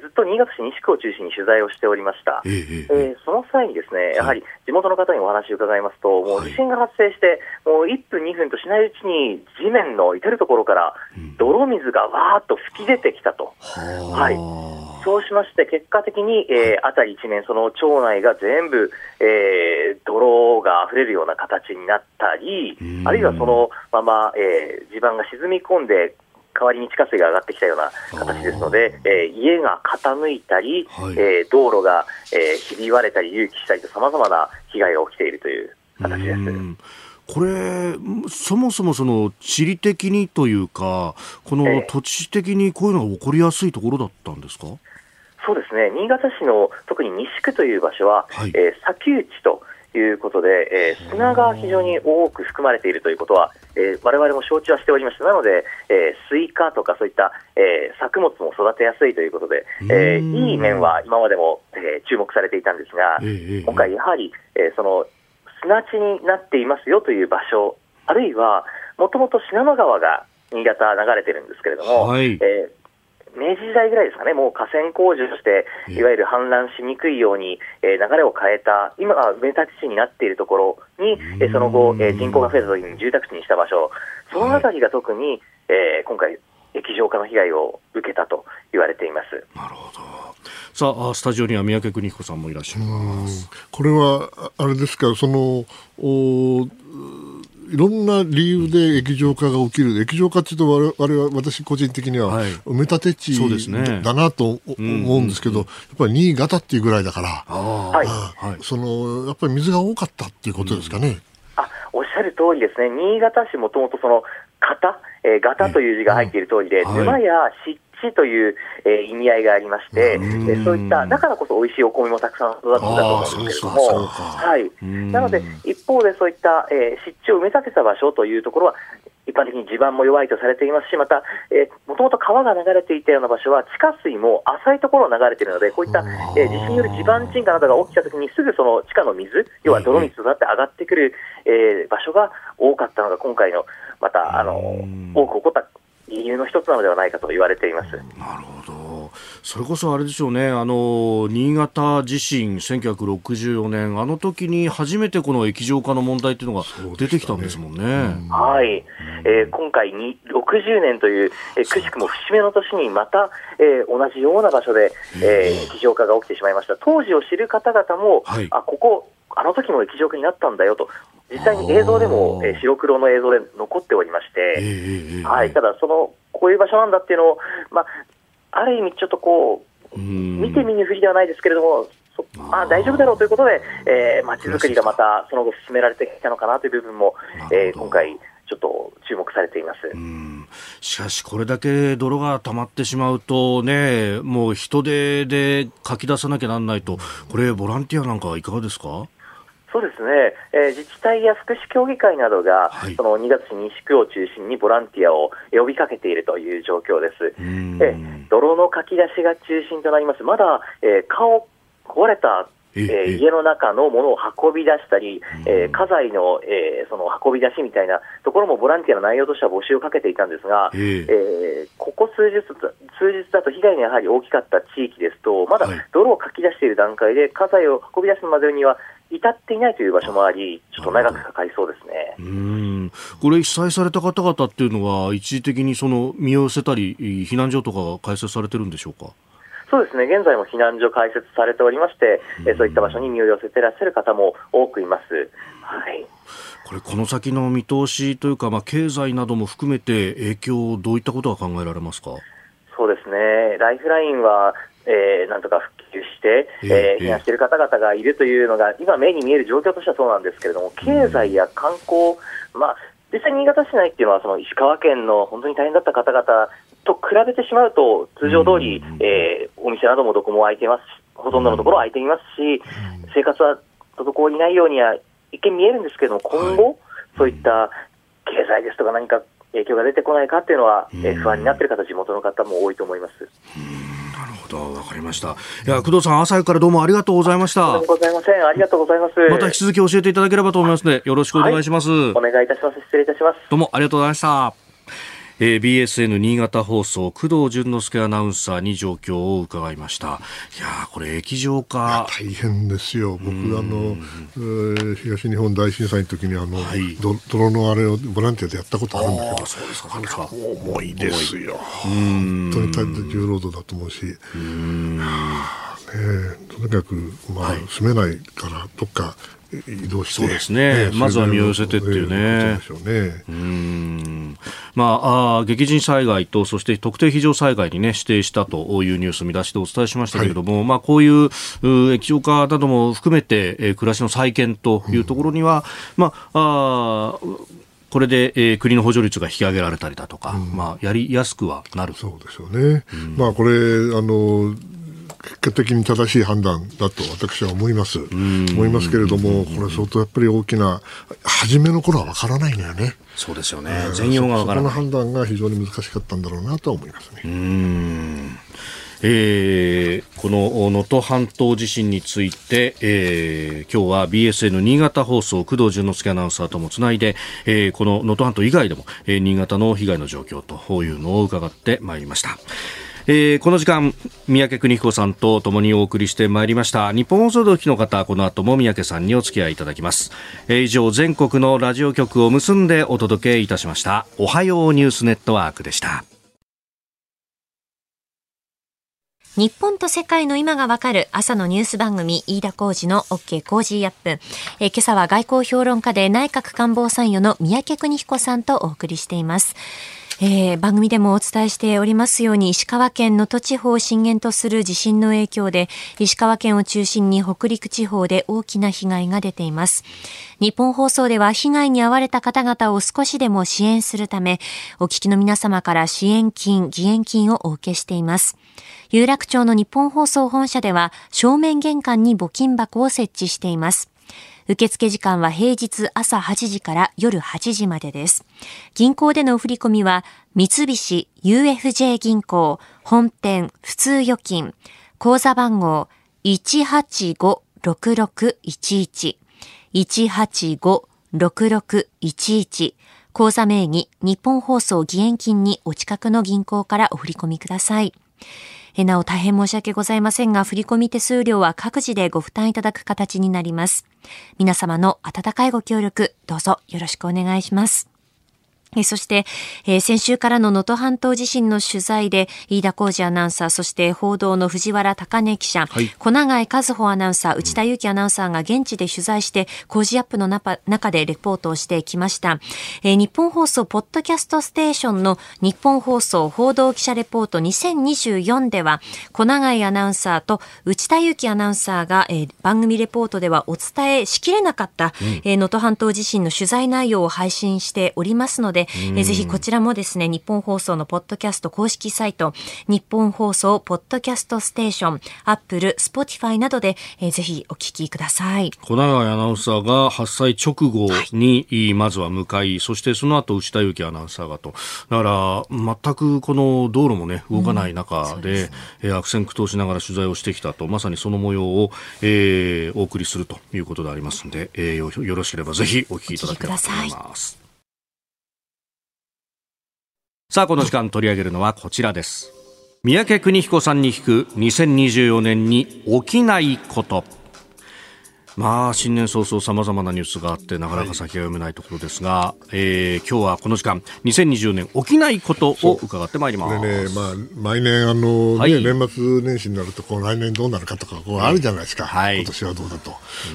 ずっと新潟市西区を中心に取材をしておりました。その際にですね、やはり地元の方にお話を伺いますと、もう地震が発生して、もう1分2分としないうちに地面の至るところから泥水がわーっと吹き出てきたと。そうしまして、結果的に、辺り一面、その町内が全部、泥が溢れるような形になったり、あるいはそのまま、地盤が沈み込んで、代わりに地下水が上がってきたような形ですので、家が傾いたり、道路が、ひび割れたり、隆起したりと、さまざまな被害が起きているという形です。これそもそもその地理的にというか、この土地的にこういうのが起こりやすいところだったんですか？そうですね、新潟市の特に西区という場所は、砂丘地ということで、砂が非常に多く含まれているということは、我々も承知はしておりました。なので、スイカとかそういった、作物も育てやすいということで、いい面は今までも、注目されていたんですが、今回やはり、その砂地になっていますよという場所、あるいはもともと信濃川が新潟流れてるんですけれども、明治時代ぐらいですかね、もう河川工事としていわゆる氾濫しにくいように、流れを変えた、今は埋め立て地になっているところに、その後、人口が増えた時に住宅地にした場所、そのあたりが特に、今回液状化の被害を受けたと言われています。なるほど。さあ、スタジオには三宅邦彦さんもいらっしゃいます。これはあれですか、いろんな理由で液状化が起きる、液状化というと私個人的には埋め立て地だなと思うんですけど、やっぱり新潟っていうぐらいだからやっぱり水が多かったっていうことですかね。おっしゃる通りですね。新潟市もともとその潟、潟という字が入っている通りで、沼や湿地という、意味合いがありまして、そういっただからこそ美味しいお米もたくさん育つんだと思うんですけれども、なので一方でそういった、湿地を埋め立てた場所というところは一般的に地盤も弱いとされていますし、またもともと川が流れていたような場所は地下水も浅いところを流れているので、こういった、地震による地盤沈下などが起きたときにすぐその地下の水、要は泥水となって上がってくる、場所が多かったのが今回のまた多く起こった理由の一つなのではないかと言われています。なるほど。それこそあれでしょうね、新潟地震1964年あの時に初めてこの液状化の問題というのが出てきたんですもんね。今回に60年という、くしくも節目の年にまた、同じような場所で、液状化が起きてしまいました。当時を知る方々も、あの時も液状化になったんだよと実際に映像でも、白黒の映像で残っておりまして、ただこういう場所なんだっていうのを、ある意味ちょっと見て見ぬふりではないですけれども、大丈夫だろうということで、街づくりがまたその後進められてきたのかなという部分も、今回ちょっと注目されています。しかしこれだけ泥が溜まってしまうとね、もう人手でかき出さなきゃなんないと、これボランティアなんかはいかがですか？そうですね、自治体や福祉協議会などが、その新潟市西区を中心にボランティアを呼びかけているという状況です。泥のかき出しが中心となります。まだ、壊れた、家の中のものを運び出したり、家財の、その運び出しみたいなところもボランティアの内容としては募集をかけていたんですが、ここ数日だと被害がやはり大きかった地域ですと、まだ泥をかき出している段階で家財を運び出すまでには至っていないという場所もあり、ちょっと長くかかりそうですね。これ被災された方々っていうのは一時的に身を寄せたり避難所とかが開設されてるんでしょうか？そうですね、現在も避難所開設されておりまして、そういった場所に身を寄せていらっしゃる方も多くいます。この先の見通しというか、経済なども含めて影響、どういったことが考えられますか？そうですね、ライフラインは、なんとか復旧して、避難している方々がいるというのが今目に見える状況としてはそうなんですけれども、経済や観光、実際新潟市内っていうのは石川県の本当に大変だった方々と比べてしまうと通常通り、お店などもどこも開いていますし、ほとんどのところ開いていますし、生活は滞りないようには一見見えるんですけれども、今後、そういった経済ですとか何か影響が出てこないかっていうのは、不安になっている方、地元の方も多いと思います。なるほど、わかりました。いや、工藤さん、朝からどうもありがとうございました。とんでもございません。ありがとうございます。また引き続き教えていただければと思いますので、よろしくお願いします。お願いいたします。失礼いたします。どうもありがとうございました。BSN 新潟放送、工藤淳之介アナウンサーに状況を伺いました。いやー、これ液状化大変ですよ。僕東日本大震災の時に泥のあれをボランティアでやったことあるんだけど、重いですよ。本当に重労働だと思うし、とにかく、住めないからどっか移動して、そうですね、まずは身を寄せてっていうね。激甚災害と、そして特定非常災害に、指定したというニュース見出しでお伝えしましたけれども、こういう液状化なども含めて、暮らしの再建というところには、これで、国の補助率が引き上げられたりだとか、やりやすくはなる。そうでしょうね。これ結果的に正しい判断だと私は思います。けれども、これ相当やっぱり大きな、初めの頃は分からないのよね。そうですよね。全容が分からない。そこの判断が非常に難しかったんだろうなとは思いますね。この能登半島地震について、今日は BSN 新潟放送、工藤淳之介アナウンサーともつないで、この能登半島以外でも、新潟の被害の状況というのを伺ってまいりました。この時間、三宅邦彦さんと共にお送りしてまいりました。日本放送でお聞きの方、この後も三宅さんにお付き合いいただきます。以上、全国のラジオ局を結んでお届けいたしました。おはようニュースネットワークでした。日本と世界の今がわかる朝のニュース番組、飯田浩二の OK コージーアップ。今朝は外交評論家で内閣官房参与の三宅邦彦さんとお送りしています。番組でもお伝えしておりますように、石川県能登地方を震源とする地震の影響で、石川県を中心に北陸地方で大きな被害が出ています。日本放送では、被害に遭われた方々を少しでも支援するため、お聞きの皆様から支援金、義援金をお受けしています。有楽町の日本放送本社では、正面玄関に募金箱を設置しています。受付時間は平日朝8時から夜8時までです。銀行での振込は、三菱 UFJ 銀行本店普通預金、口座番号 1856611、1856611、口座名義日本放送義援金にお近くの銀行からお振込ください。なお大変申し訳ございませんが、振込手数料は各自でご負担いただく形になります。皆様の温かいご協力、どうぞよろしくお願いします。そして、先週からの能登半島地震の取材で、飯田浩二アナウンサー、そして報道の藤原貴根記者、はい、小永井和穂アナウンサー、内田裕樹アナウンサーが現地で取材して、コージーアップの中でレポートをしてきました。日本放送ポッドキャストステーションの日本放送報道記者レポート2024では、小永井アナウンサーと内田裕樹アナウンサーが、番組レポートではお伝えしきれなかった、能登半島地震の取材内容を配信しておりますので、ぜひこちらもですね、日本放送のポッドキャスト公式サイト、日本放送ポッドキャストステーション、アップル、スポティファイなどで、ぜひお聞きください。小永アナウンサーが発災直後にまずは向かい、はい、そしてその後内田有紀アナウンサーがと、だから全くこの道路もね動かない中で、悪戦苦闘しながら取材をしてきたと、まさにその模様を、お送りするということでありますので、よろしければぜひお聞きいただければと思います。さあ、この時間取り上げるのはこちらです。三宅邦彦さんに聞く2024年に起きないこと。まあ、新年早々さまざまなニュースがあって、なかなか先が読めないところですが、今日はこの時間2024年起きないことを伺ってまいります。これね、まあ、毎年はい、年末年始になるとこう来年どうなるかとかこうあるじゃないですか、今年はどうだと、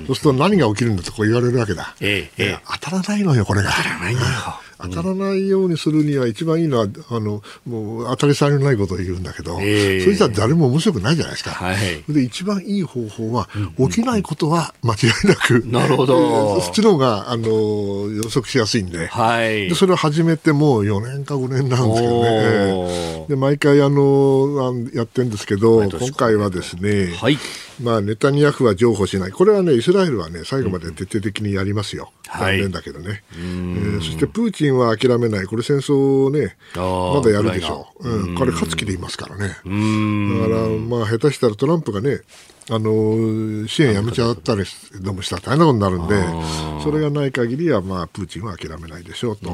そうすると何が起きるんだとこう言われるわけだ、当たらないのよ、これが当たらないのよ。当たらないようにするには一番いいのはもう当たり障りのないことを言うんだけど、それじゃ誰も面白くないじゃないですか、で一番いい方法は、起きないことは間違いなくなるほど、そっちの方が予測しやすいん で,、でそれを始めてもう4年か5年なんですけどね、で毎回やってるんですけど、今回はですね、まあ、ネタニヤフは譲歩しない、これはねイスラエルはね最後まで徹底的にやりますよ、残念だけどね、そしてプーチンは諦めない。これ戦争をねまだやるでしょう、彼勝つ気でいますからね、だから、まあ、下手したらトランプがね支援やめちゃったりどうもしたってあんなことになるんで、それがない限りは、まあ、プーチンは諦めないでしょうと、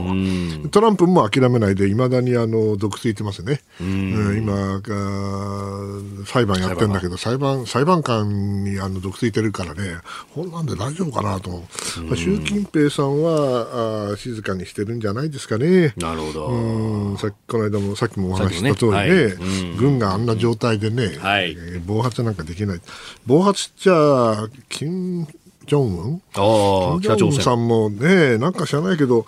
トランプも諦めないでいまだに毒ついてますね、今裁判やってるんだけど、裁判官に毒ついてるからね、こんなんで大丈夫かなと、習近平さんは静かにしてるんじゃないですかね。なるほど、さっきもお話した通り ね、軍があんな状態でね、暴発なんかできない。暴発っちゃ金正恩さんもね、なんか知らないけど、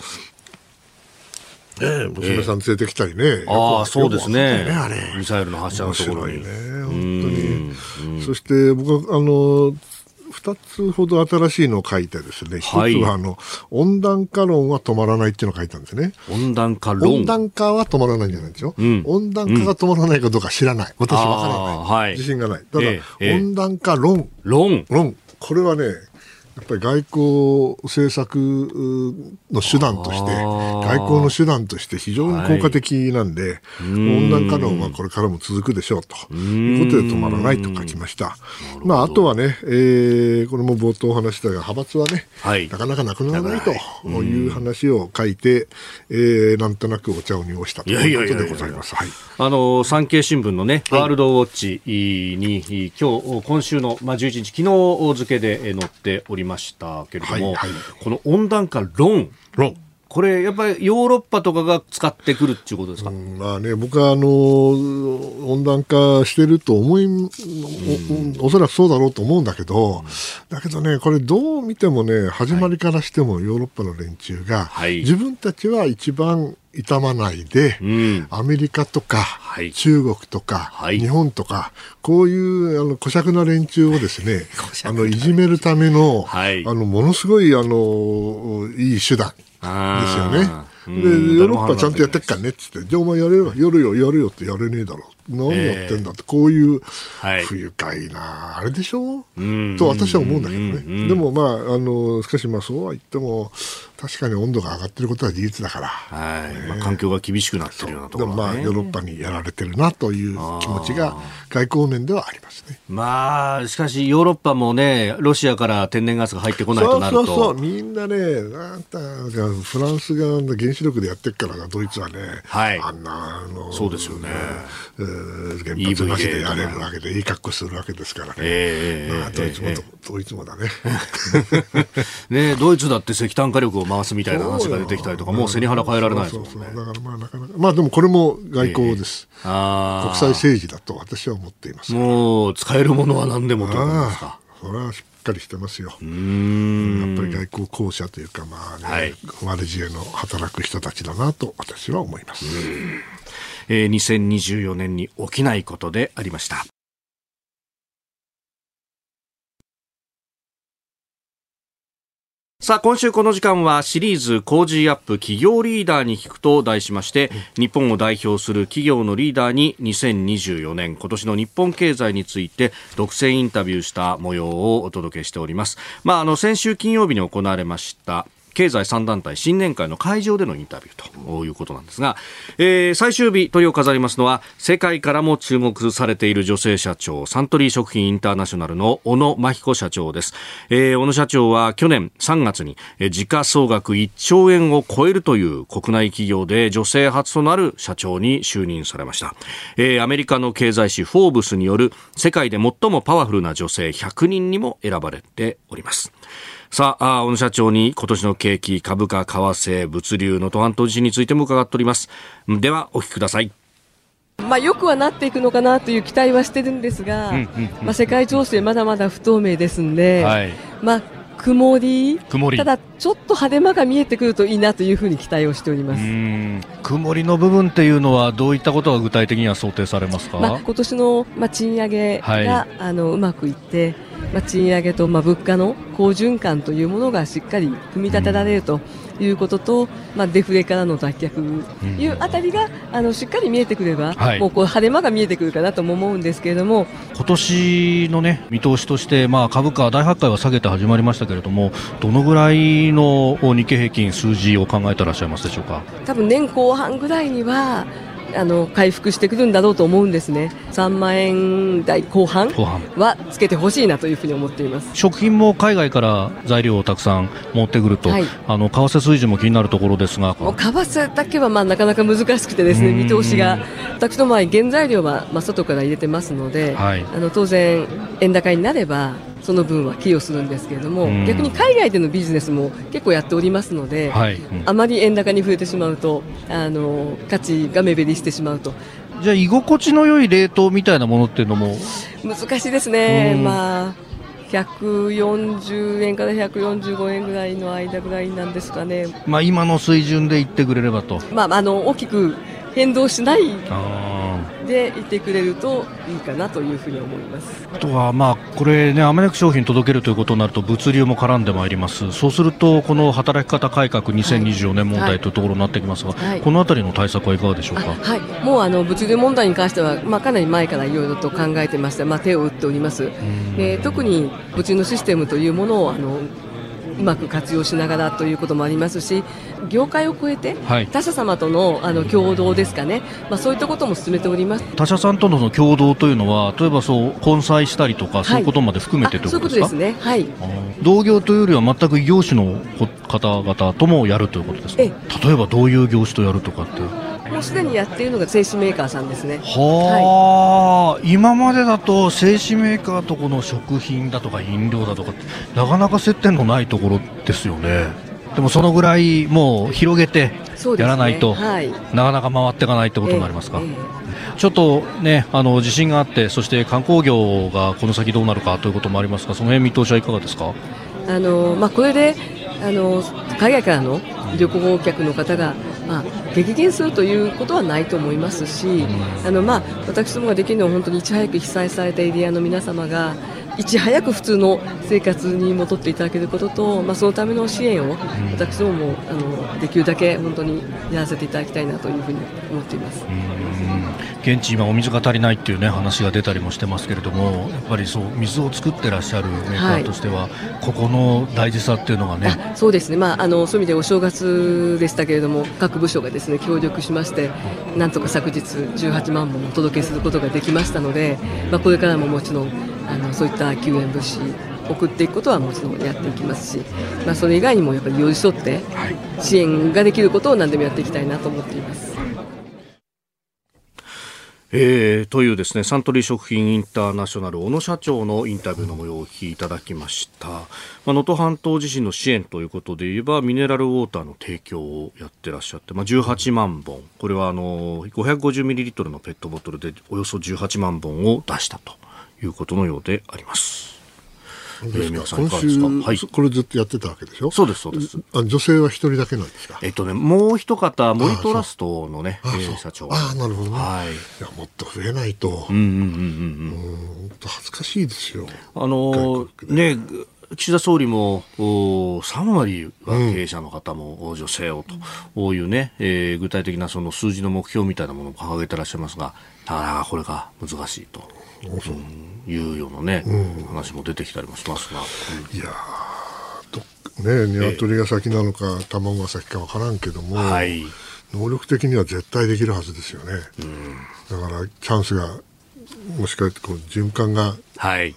娘さん連れてきたりね、そうですね、あれミサイルの発射のところに面白いね、本当に。そして僕は2つほど新しいのを書いてですね、1つは温暖化論は止まらないっていうのを書いたんですね。温暖化は止まらないんじゃないんですよ、温暖化が止まらないかどうか知らない、私は分からない、自信がない。ただ、温暖化論これはね、やっぱり外交政策の手段として非常に効果的なんで、温暖化論はこれからも続くでしょうということで止まらないと書きました。まあ、あとはね、これも冒頭お話したが、派閥はね、なかなかなくならないという話を書いて、なんとなくお茶を濁したということでございます。産経新聞のね、ワールドウォッチに今週の、11日昨日付で載っておりましたけれども、この温暖化論これやっぱりヨーロッパとかが使ってくるっていうことですか。うんまあね、僕は温暖化してると思い、おそらくそうだろうと思うんだけど、だけどねこれどう見てもね始まりからしてもヨーロッパの連中が、はい、自分たちは一番傷まないで、うん、アメリカとか、はい、中国とか、はい、日本とかこういう固尺な連中をですねいじめるための、はい、ものすごいいい手段ですよね。でヨーロッパちゃんとやってっからねっつって、じゃあお前やれよ、やるよ、やるよってやれねえだろ、何やってんだって、こういう不愉快なあれでしょ、はい、と私は思うんだけどね。でもまあしかしまあそうは言っても確かに温度が上がってることは事実だから、はいまあ、環境が厳しくなってるようなところ、ね、でもまあヨーロッパにやられてるなという気持ちが外交面ではありますね。まあしかしヨーロッパもねロシアから天然ガスが入ってこないとなるとそうみんなねなんかフランスが原子力でやってるからドイツはね、はい、あんなそうですよね、原発なしでやれるわけでいい格好するわけですからね、まあ、ドイツもだ ねドイツだって石炭火力を回すみたいな話が出てきたりとかもう背に腹変えられないですもんね。まあでもこれも外交です、国際政治だと私は思っています。もう使えるものは何でもということですか。それはしっかりしてますよ。やっぱり外交公社というか、まあねはい、悪知恵の働く人たちだなと私は思います。2024年に起きないことでありました。さあ今週この時間はシリーズコージーアップ企業リーダーに聞くと題しまして日本を代表する企業のリーダーに2024年今年の日本経済について独占インタビューした模様をお届けしております。まあ先週金曜日に行われました経済3団体新年会の会場でのインタビューということなんですが、最終日トリを飾りますのは世界からも注目されている女性社長サントリー食品インターナショナルの小野真彦社長です。小野社長は去年3月に時価総額1兆円を超えるという国内企業で女性初となる社長に就任されました。アメリカの経済誌フォーブスによる世界で最もパワフルな女性100人にも選ばれております。さあ小野社長に今年の景気、株価、為替、物流、能登半島地震についても伺っております。ではお聞きください。まあ、よくはなっていくのかなという期待はしてるんですが、世界情勢まだまだ不透明ですので、はい曇りただちょっと晴れ間が見えてくるといいなというふうに期待をしております。曇りの部分というのはどういったことが具体的には想定されますか。今年の、賃上げが、はい、うまくいって、賃上げと、物価の好循環というものがしっかり組み立てられるということと、デフレからの脱却というあたりが、しっかり見えてくれば、はい、もうこう晴れ間が見えてくるかなとも思うんですけれども今年の、見通しとして、株価大発会は下げて始まりましたけれどもどのぐらいの日経平均数字を考えていらっしゃいますでしょうか。多分年後半ぐらいには回復してくるんだろうと思うんですね。3万円台後半はつけてほしいなというふうに思っています。食品も海外から材料をたくさん持ってくると、はい、為替水準も気になるところですが為替だけはなかなか難しくてですね見通しが私の場合原材料は外から入れてますので、はい、当然円高になればその分は寄与するんですけれども、逆に海外でのビジネスも結構やっておりますので、はいあまり円高に触れてしまうと価値が目減りしてしまうと。じゃあ居心地の良いレートみたいなものっていうのも難しいですね。140円から145円ぐらいの間ぐらいなんですかね。今の水準でいってくれればと、大きく変動しないでいてくれるといいかなというふうに思います。あとはこれねアメリカ商品届けるということになると物流も絡んでまいります。そうするとこの働き方改革2024年問題というところになってきますが、はい、このあたりの対策はいかがでしょうか。はい、もう物流問題に関しては、かなり前からいろいろと考えてまして、手を打っております。特に物流のシステムというものをうまく活用しながらということもありますし業界を超えて他社様と の, 共同ですかね、そういったことも進めております。他社さんと の共同というのは例えば混載したりとか、はい、そういうことまで含めてということですか。そういうことですね、はい、同業というよりは全く異業種の方々ともやるということですか。例えばどういう業種とやるとかってもうすでにやっているのが製紙メーカーさんですね。今までだと製紙メーカーとこの食品だとか飲料だとかってなかなか接点のないところですよね。でもそのぐらいもう広げてやらないと、ね、はい、なかなか回っていかないってことになりますか。ちょっとね、地震があって、そして観光業がこの先どうなるかということもありますが、その辺見通しはいかがですか。これで海外からの旅行客の方が、激減するということはないと思いますし、私どもができるのは本当にいち早く被災されたエリアの皆様がいち早く普通の生活に戻っていただけることと、そのための支援を私どももできるだけ本当にやらせていただきたいなというふうに思っています。現地今お水が足りないっていうね話が出たりもしてますけれども、やっぱりそう水を作ってらっしゃるメーカーとしては、ここの大事さっていうのがね。そうですね、そういう意味でお正月でしたけれども、各部署がですね協力しまして、なんとか昨日18万本お届けすることができましたので、これからももちろんそういった救援物資送っていくことはもちろんやっていきますし、それ以外にもやっぱり寄り添って支援ができることを何でもやっていきたいなと思っています。というですね、サントリー食品インターナショナル小野社長のインタビューの模様をお聞きいただきました。能登半島地震の支援ということで言えばミネラルウォーターの提供をやってらっしゃって、18万本これは550ml のペットボトルでおよそ18万本を出したということのようであります。今週、これずっとやってたわけでしょ。そうです、そうです。女性は一人だけなんですか。もう一方、森トラストのね、社長。なるほどね。いや、もっと増えないと。本当恥ずかしいですよ。ね、岸田総理も3割は経営者の方も女性をというね、具体的なその数字の目標みたいなものを掲げてらっしゃいますが、なかなかこれが難しいと。いうようなね、話も出てきたりもしますが、いやー、鶏が先なのか卵が先か分からんけども、能力的には絶対できるはずですよね。だからチャンスがもしかしてこう循環が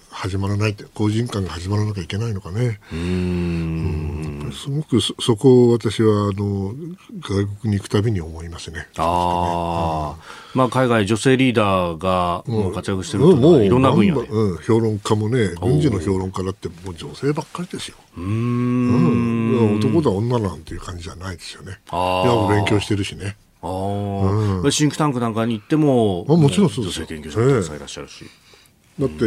始まらないって、好循環が始まらなきゃいけないのかね。すごくそこを私は外国に行くたびに思いますね。海外女性リーダーがもう活躍しているとかいろんな分野で、評論家もね、軍事の評論家だってもう女性ばっかりですよ。男だ女なんていう感じじゃないですよね。勉強してるしね。シンクタンクなんかに行っても、もちろんそうですよ。女性研究者もたくさんいらっしゃるし。だって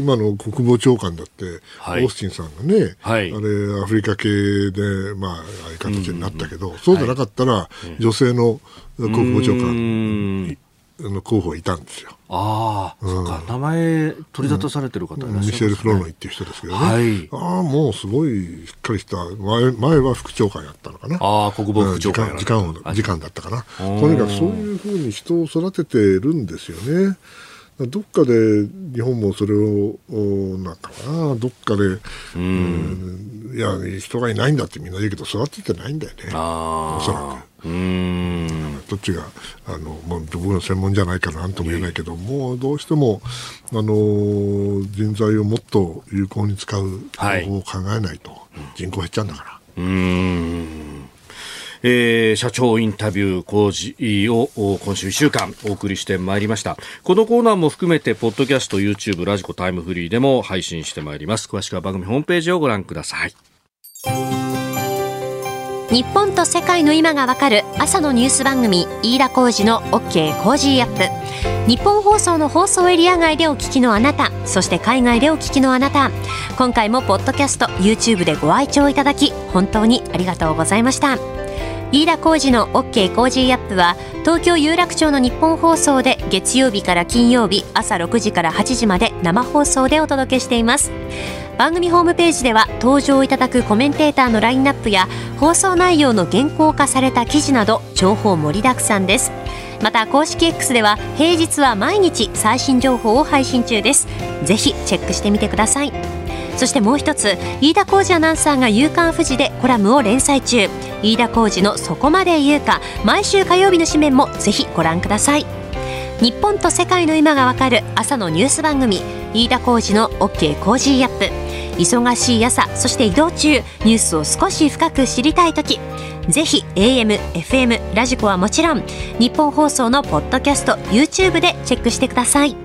今の国防長官だって、オースティンさんがね、アフリカ系でああいう形になったけど、そうじゃなかったら女性の国防長官の候補がいたんですよ。そうか、名前取り沙汰されてる方いらっしゃいますね。ミシェル・フロノイっていう人ですけどね。もうすごいしっかりした前は副長官やったのかな。国防副長官時間だったかな。とにかくそういうふうに人を育ててるんですよね。どっかで日本もそれをどっかでいや人がいないんだってみんな言うけど、育ててないんだよね。おそらくどっちが僕の専門じゃないからなんとも言えないけど、もうどうしても人材をもっと有効に使う方法を考えないと人口減っちゃうんだから。社長インタビュー工事を今週1週間お送りしてまいりました。このコーナーも含めてポッドキャスト、 YouTube、 ラジコタイムフリーでも配信してまいります。詳しくは番組ホームページをご覧ください。日本と世界の今がわかる朝のニュース番組、飯田浩司の OK 工事アップ。日本放送の放送エリア外でお聞きのあなた、そして海外でお聞きのあなた、今回もポッドキャスト、 YouTube でご愛聴いただき本当にありがとうございました。飯田浩司の OK 工事アップは東京有楽町の日本放送で月曜日から金曜日朝6時から8時まで生放送でお届けしています。番組ホームページでは登場いただくコメンテーターのラインナップや放送内容の原稿化された記事など情報盛りだくさんです。また公式 X では平日は毎日最新情報を配信中です。ぜひチェックしてみてください。そしてもう一つ、飯田浩司アナウンサーが夕刊フジでコラムを連載中、飯田浩司のそこまで言うか、毎週火曜日の紙面もぜひご覧ください。日本と世界の今がわかる朝のニュース番組、飯田浩司の OK 工事アップ。忙しい朝、そして移動中、ニュースを少し深く知りたいとき、ぜひ AM、FM、ラジコはもちろん日本放送のポッドキャスト、 YouTube でチェックしてください。